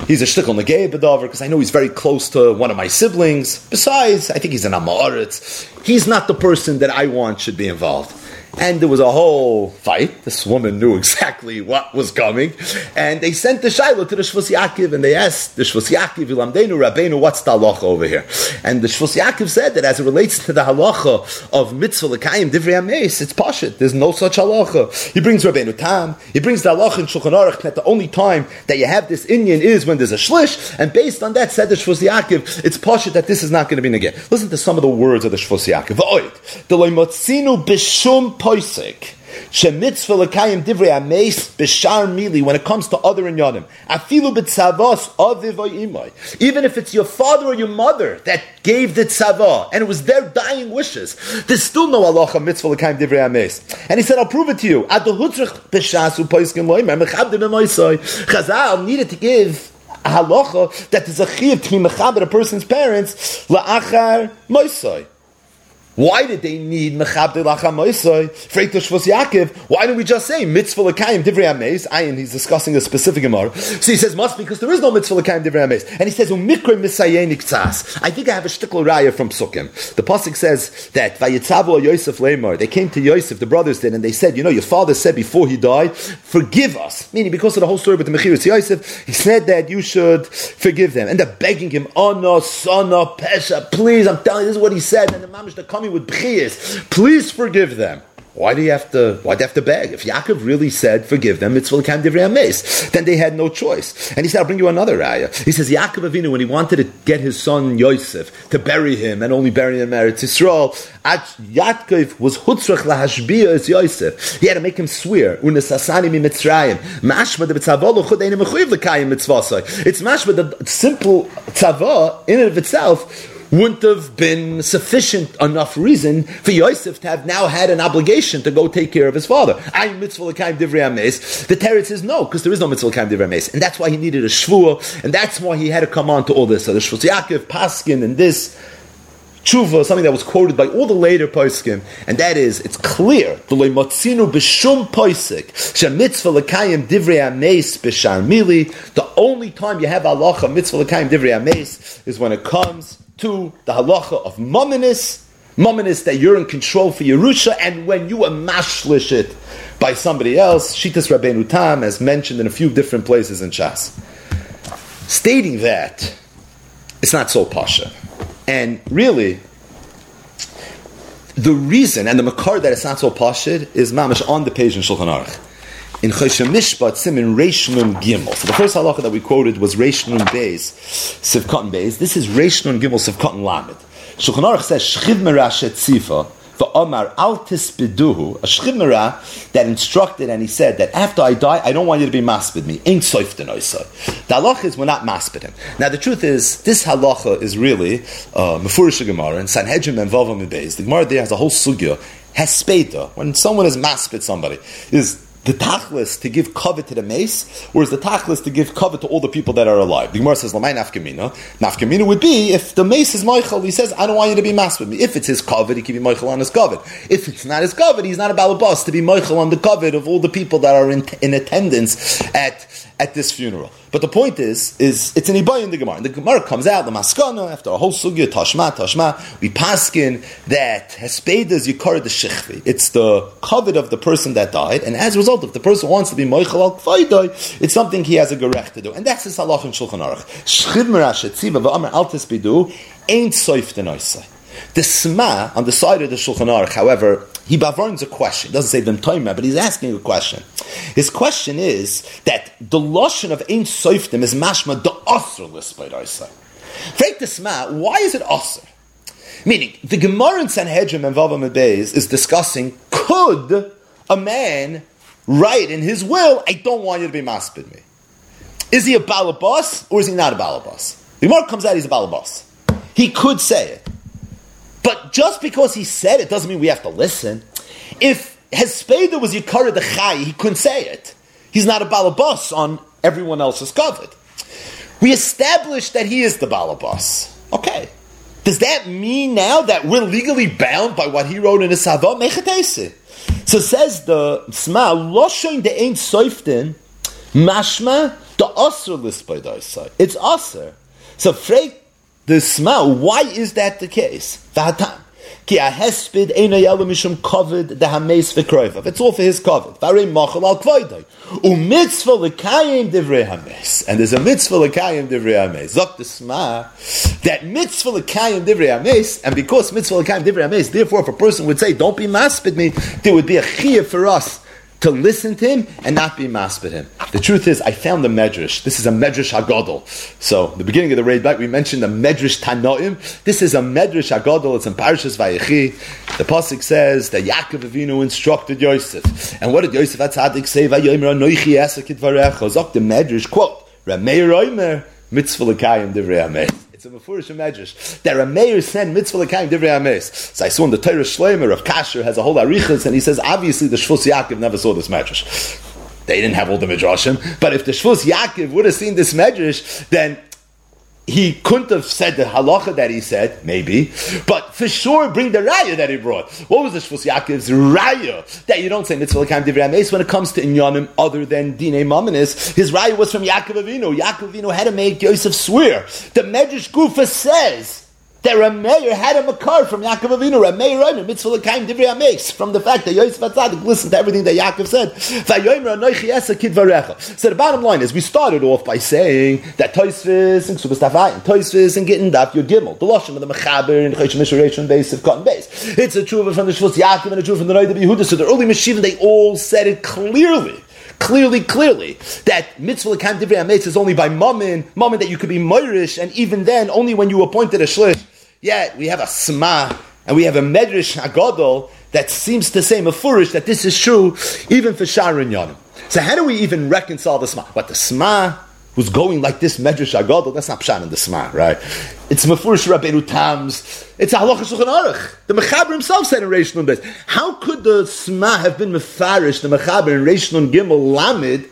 he's a shtickl negei b'davar because I know he's very close to one of my siblings. Besides, I think he's an amaretz. He's not the person that I want should be involved. And there was a whole fight. This woman knew exactly what was coming. And they sent the Shiloh to the Shvus Yaakov and they asked the Shvus Yaakov, Ilamdeinu, Rabbeinu, what's the halacha over here? And the Shvus Yaakov said that as it relates to the halacha of mitzvah l'kayem divrei ameis, it's pashut. There's no such halacha. He brings Rabbeinu Tam. He brings the halacha in Shulchan Aruch that the only time that you have this Indian is when there's a shlish. And based on that, said the Shvus Yaakov, it's pashut that this is not going to be neged. Listen to some of the words of the Shvus Yaakov. V'oid, the loimotzinu b'shum Poisek, she mitzvah l'kayim divrei ameis b'shar mili. When it comes to other inyanim, afilu b'tzavos aviv o imay. Even if it's your father or your mother that gave the tzava and it was their dying wishes, there's still no halacha mitzvah l'kayim divrei ameis. And he said, "I'll prove it to you." Adohutzrich b'shasu poiskim loymer mechabdim emoisay. Chazal needed to give a halacha that is a chiyuv to be mechaber a person's parents la'achar moisay. Why did they need mechabdei lacham moisoi? Freit to Shvus Yaakov, why don't we just say mitzvah l'kayim divrei ameis? Ayin, he's discussing a specific gemara. So he says, must be because there is no mitzvah l'kayim divrei ameis. And he says, u'mikre misayeni k'tzas. I think I have a shtikl raya from Sukkim. The pasuk says that vayitzavu Yosef leimor. They came to Yosef, the brothers did, and they said, your father said before he died, forgive us. Meaning, because of the whole story with the mechiras Yosef, he said that you should forgive them. And they're begging him, ana sana pesha, please, I'm telling you, this is what he said. And the mamish, the with b'chiyas, please forgive them. Why do you have to beg? If Yaakov really said, forgive them, mitzvah l'kayem divrei ameis, then they had no choice. And he said, I'll bring you another raya. He says, Yaakov Avinu, when he wanted to get his son Yosef to bury him and only bury him in Eretz Yisrael, Yaakov was hutzrach lahashbiya as Yosef. He had to make him swear, unesasani mi mitzrayim, mashma de b'tzavah l'chud einem mechuyev l'kayem mitzvasai. It's mashma, the simple tzavah in and of itself wouldn't have been sufficient enough reason for Yosef to have now had an obligation to go take care of his father. I mitzvah l'kaim divrei hameis. The Teretz says no, because there is no mitzvah l'kaim divrei hameis. And that's why he needed a shvuah, and that's why he had to come on to all this. So the Shvus Yaakov, Paskin, and this tshuva, something that was quoted by all the later poskim, and that is, it's clear the only time you have halacha mitzvah l'kayim divrei hameis is when it comes to the halacha of mominus, that you're in control for Yerusha, and when you amashlish it by somebody else. Shitas Rabbeinu Tam has mentioned in a few different places in Shas, stating that it's not so pasha. And really, the reason and the makar that it's not so pashid is mamash on the page in Shulchan Aruch. In Choshe Mishpat, Simin Reish Nun Gimel. So the first halacha that we quoted was Reish Nun Beis, Sivkatan Beis. This is Reish Nun Gimel, Sivkatan Lamed. Shulchan Aruch says, Shchiv Merah Tzifa, V'omar Al Tispiduhu. A Shchiv Merah that instructed and he said that after I die, I don't want you to be maspid me. Ein soif den oisai. The halacha is we're not maspid him. Now the truth is, this halacha is really Mefurish Gemara and Sanhedrin and Vavim Beis. The Gemara there has a whole sugya, Hespeda, when someone is maspid somebody, is the tachlis to give covet to the mace, or is the tachlis to give covet to all the people that are alive? The Gemara says, Lamai nafkamina. Nafkamina would be if the mace is Michael, he says, I don't want you to be masked with me. If it's his covet, he can be Michael on his covet. If it's not his covet, he's not a balabas to be Michael on the covet of all the people that are in attendance at this funeral. But the point is it's an ibai in the Gemara. And the Gemara comes out, the maskana, after a whole sugya, tashma, we paskin that hespeda is yikar the shechvi. It's the covet of the person that died, and as a result, if the person wants to be moichel al kvaydai, it's something he has a gerech to do. And that's his halach in Shulchan Aruch. Shchiv merash etziva v'amar al tespidu, ein soif den oisai. The sma on the side of the Shulchan Aruch, however, he bavarns a question. He doesn't say them toima, but he's asking a question. His question is that the lotion of ein soiftim is mashma da'asr l'spay d'oisai. Frank the sma, why is it asr? Meaning, the Gemara in Sanhedrin and Vavam Beis is discussing, could a man write in his will, I don't want you to be maspid me? Is he a balabas or is he not a balabas? The Gemara comes out, he's a balabas. He could say it. But just because he said it doesn't mean we have to listen. If Hespeda was Yikara Dechai, he couldn't say it. He's not a balabas on everyone else's covered. We established that he is the balabas. Okay. Does that mean now that we're legally bound by what he wrote in his Hava? Mechatesi. So says the Sma, Loshoin de Ein Soiftin, Mashma, the Asr list by Daisai. It's Asr. So Frey, the smell, why is that the case? It's all for his covet. And there's a mitzvah l'kayim divrei hameis. Zok the smell, that mitzvah l'kayim divrei hameis, and because mitzvah l'kayim divrei hameis, therefore if a person would say, don't be maspid me, there would be a chiyuv for us to listen to him and not be maspid him. The truth is, I found the medrash. This is a medrash hagadol. So, the beginning of the raid back, we mentioned the medrash tanoim. This is a medrash hagadol. It's in Parashas Vayechi. The pasuk says that Yaakov Avinu instructed Yosef. And what did Yosef HaTzadik say? Vayomer anoichi asa kidvarecha. Zok the medrash, quote, Rabbi Meir omer mitzvah l'kayim divrei hameis. It's a mefurish medrash that Rabbi Meir sent mitzvah l'kayim divrei hameis. So I saw in the Torah Shleimer of Kasher has a whole arichas, and he says obviously the Shvus Yaakov never saw this medrash. They didn't have all the midrashim, but if the Shvus Yaakov would have seen this medrash, then he couldn't have said the halacha that he said, maybe, but for sure bring the raya that he brought. What was the Shvus Yaakov's raya that you don't say mitzvah l'kayim divrei hameis when it comes to inyanim other than dinei maminis? His raya was from Yaakov Avinu. Yaakov Avinu had to make Yosef swear. The Medrash Gufa says that Rabbi Meir had a makar from Yaakov Avinu. Rabbi Meir mitzvah l'kayim divrei hameis, from the fact that Yosef HaTzadik listened to everything that Yaakov said. So the bottom line is, we started off by saying that Tosfos and Ksubas and Tosfos and Gittin Daf Yud Gimel, the Lashon of the Mechaber and Choshe Mishra Reish Nun Beis of Cotton Beis. It's a tshuva from the Shvus Yaakov and a tshuva from the Noda BiYehuda. So the early Meshivim, they all said it clearly, that mitzvah l'kayim divrei hameis is only by mammon that you could be moirish, and even then, only when you appointed a shlish. Yet we have a sma, and we have a medrash hagadol that seems to say mefurish that this is true even for Sharon Yonim. So how do we even reconcile the sma? What the sma who's going like this medrash agadol, that's not pshat in the Sma, right? It's mefurish Rabbeinu Tam's. It's halacha shulchan aruch. The mechaber himself said in Reish Nun Beis. How could the Sma have been mefarish the mechaber in Reish Nun Gimel Lamed,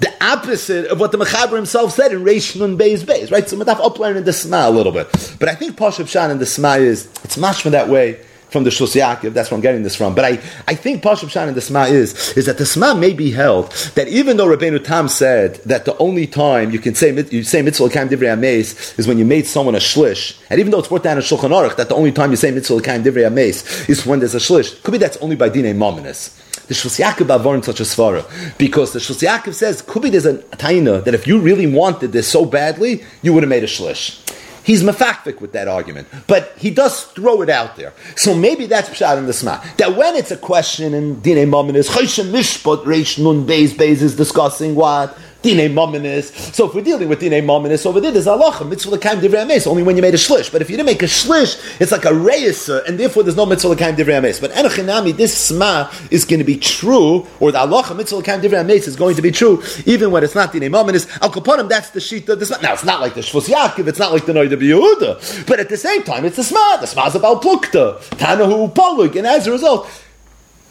the opposite of what the mechaber himself said in Reish Nun Beis Beis, right? So mataf upline in the Sma a little bit, but I think Pasha pshat in the Sma is it's mashma that way from the Shvus Yaakov, that's where I'm getting this from. But I think Pashup Shan and the Sma is that the Sma may be held that even though Rabbeinu Tam said that the only time you can say mitzvah l'kayim divrei hameis is when you made someone a shlish, and even though it's brought down in Shulchan Aruch that the only time you say mitzvah l'kayim divrei hameis is when there's a shlish, could be that's only by dinei mamonos. The Shvus Yaakov avarned such a svara because the Shvus Yaakov says could be there's a taina that if you really wanted this so badly, you would have made a shlish. He's mafakfik with that argument, but he does throw it out there. So maybe that's pshat in the Sma. That when it's a question in Dinei Mamonos, Choshen Mishpat Reish Nun Beis Beis is discussing what? Dinei Mamonos. So if we're dealing with Dinei Mamonos over there, there's halacha, mitzvah l'kayim divrei hameis, only when you made a shlish. But if you didn't make a shlish, it's like a reisa, and therefore there's no mitzvah l'kayim divrei hameis. But enochinami, this Sma is going to be true, or the halacha, mitzvah l'kayim divrei hameis is going to be true, even when it's not Dinei Mamonos. Al kaponim, that's the sheet of the Sma. Now, it's not like the Shvus Yaakov, it's not like the Noda BiYehuda, but at the same time, it's the Sma. The Sma is about plukta, tanahu upalug, and as a result,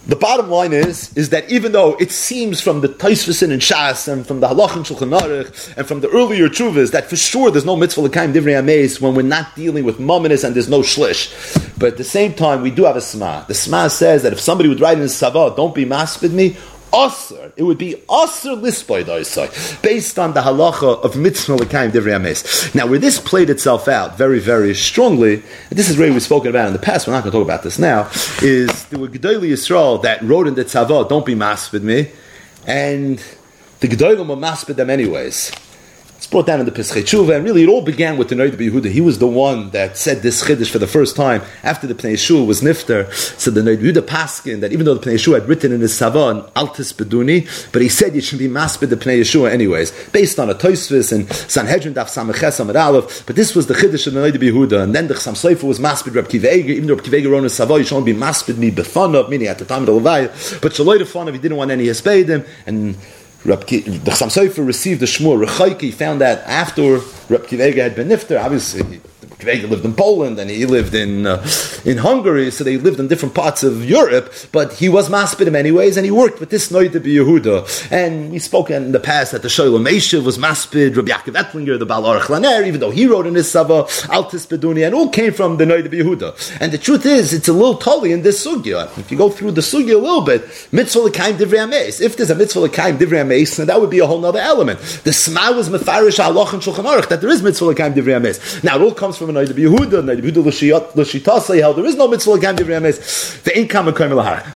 the bottom line is that even though it seems from the Taisvasin and Shas and from the Halachim Shulchan Aruch and from the earlier Chuvas that for sure there's no mitzvah l'kayim divrei hameis when we're not dealing with mamonos and there's no shlish. But at the same time, we do have a Sma. The Sma says that if somebody would write in his Savah, don't be maspid me, Asr, it would be Asr Lisboy Daisai, based on the halacha of mitzvah l'kayim divrei hameis. Now, where this played itself out very, very strongly, and this is really we've spoken about in the past, we're not going to talk about this now, is there were Gedolei Yisrael that wrote in the tzava, don't be maspid me, and the Gedolim were maspid them anyways. It's brought down in the Pesachei Tshuva, and really it all began with the Noda BiYehuda. He was the one that said this chiddush for the first time after the Pnei Yeshua was nifter. So the Noda BiYehuda paskin that even though the Pnei Yeshua had written in his Savon al tisbeduni, but he said you should be maspid the Pnei Yeshua anyways, based on a Tosfos and Sanhedrin daf Samachas Amud Aleph. But this was the chiddush of the Noda BiYehuda, and then the Chasam Sofer was maspid Reb Akiva Eiger. Even though Reb Akiva Eiger wrote in Savon, you shouldn't be maspid me b'fanav, meaning at the time of the Levaya, but Shaloi b'fanav, he didn't want any hisbeidim and. The Chasam Sofer received the Shmur Rechaiki. He found that after Reb Akiva Eiger had been nifter, obviously Eiger lived in Poland and he lived in Hungary, so they lived in different parts of Europe, but he was maspid anyways, and he worked with this Noda BiYehuda. And we spoke in the past that the Shoylom Eishiv was maspid, Rabbi Yaakov Etlinger, the Bal Aruch Laner, even though he wrote in his Sava, Al Tispeduni, and all came from the Noda BiYehuda. And the truth is, it's a little tully in this sugya. If you go through the sugya a little bit, mitzvah l'kayim divrei hameis. If there's a mitzvah l'kayim divrei hameis, then that would be a whole other element. The Sma was mefarish halach and Shulchan Aruch, that there is mitzvah l'kayim divrei hameis. Now, it all comes from Noda BiYehuda l'shitasei held there is no mitzvah l'kayim divrei hameis. The income and koyim lahara.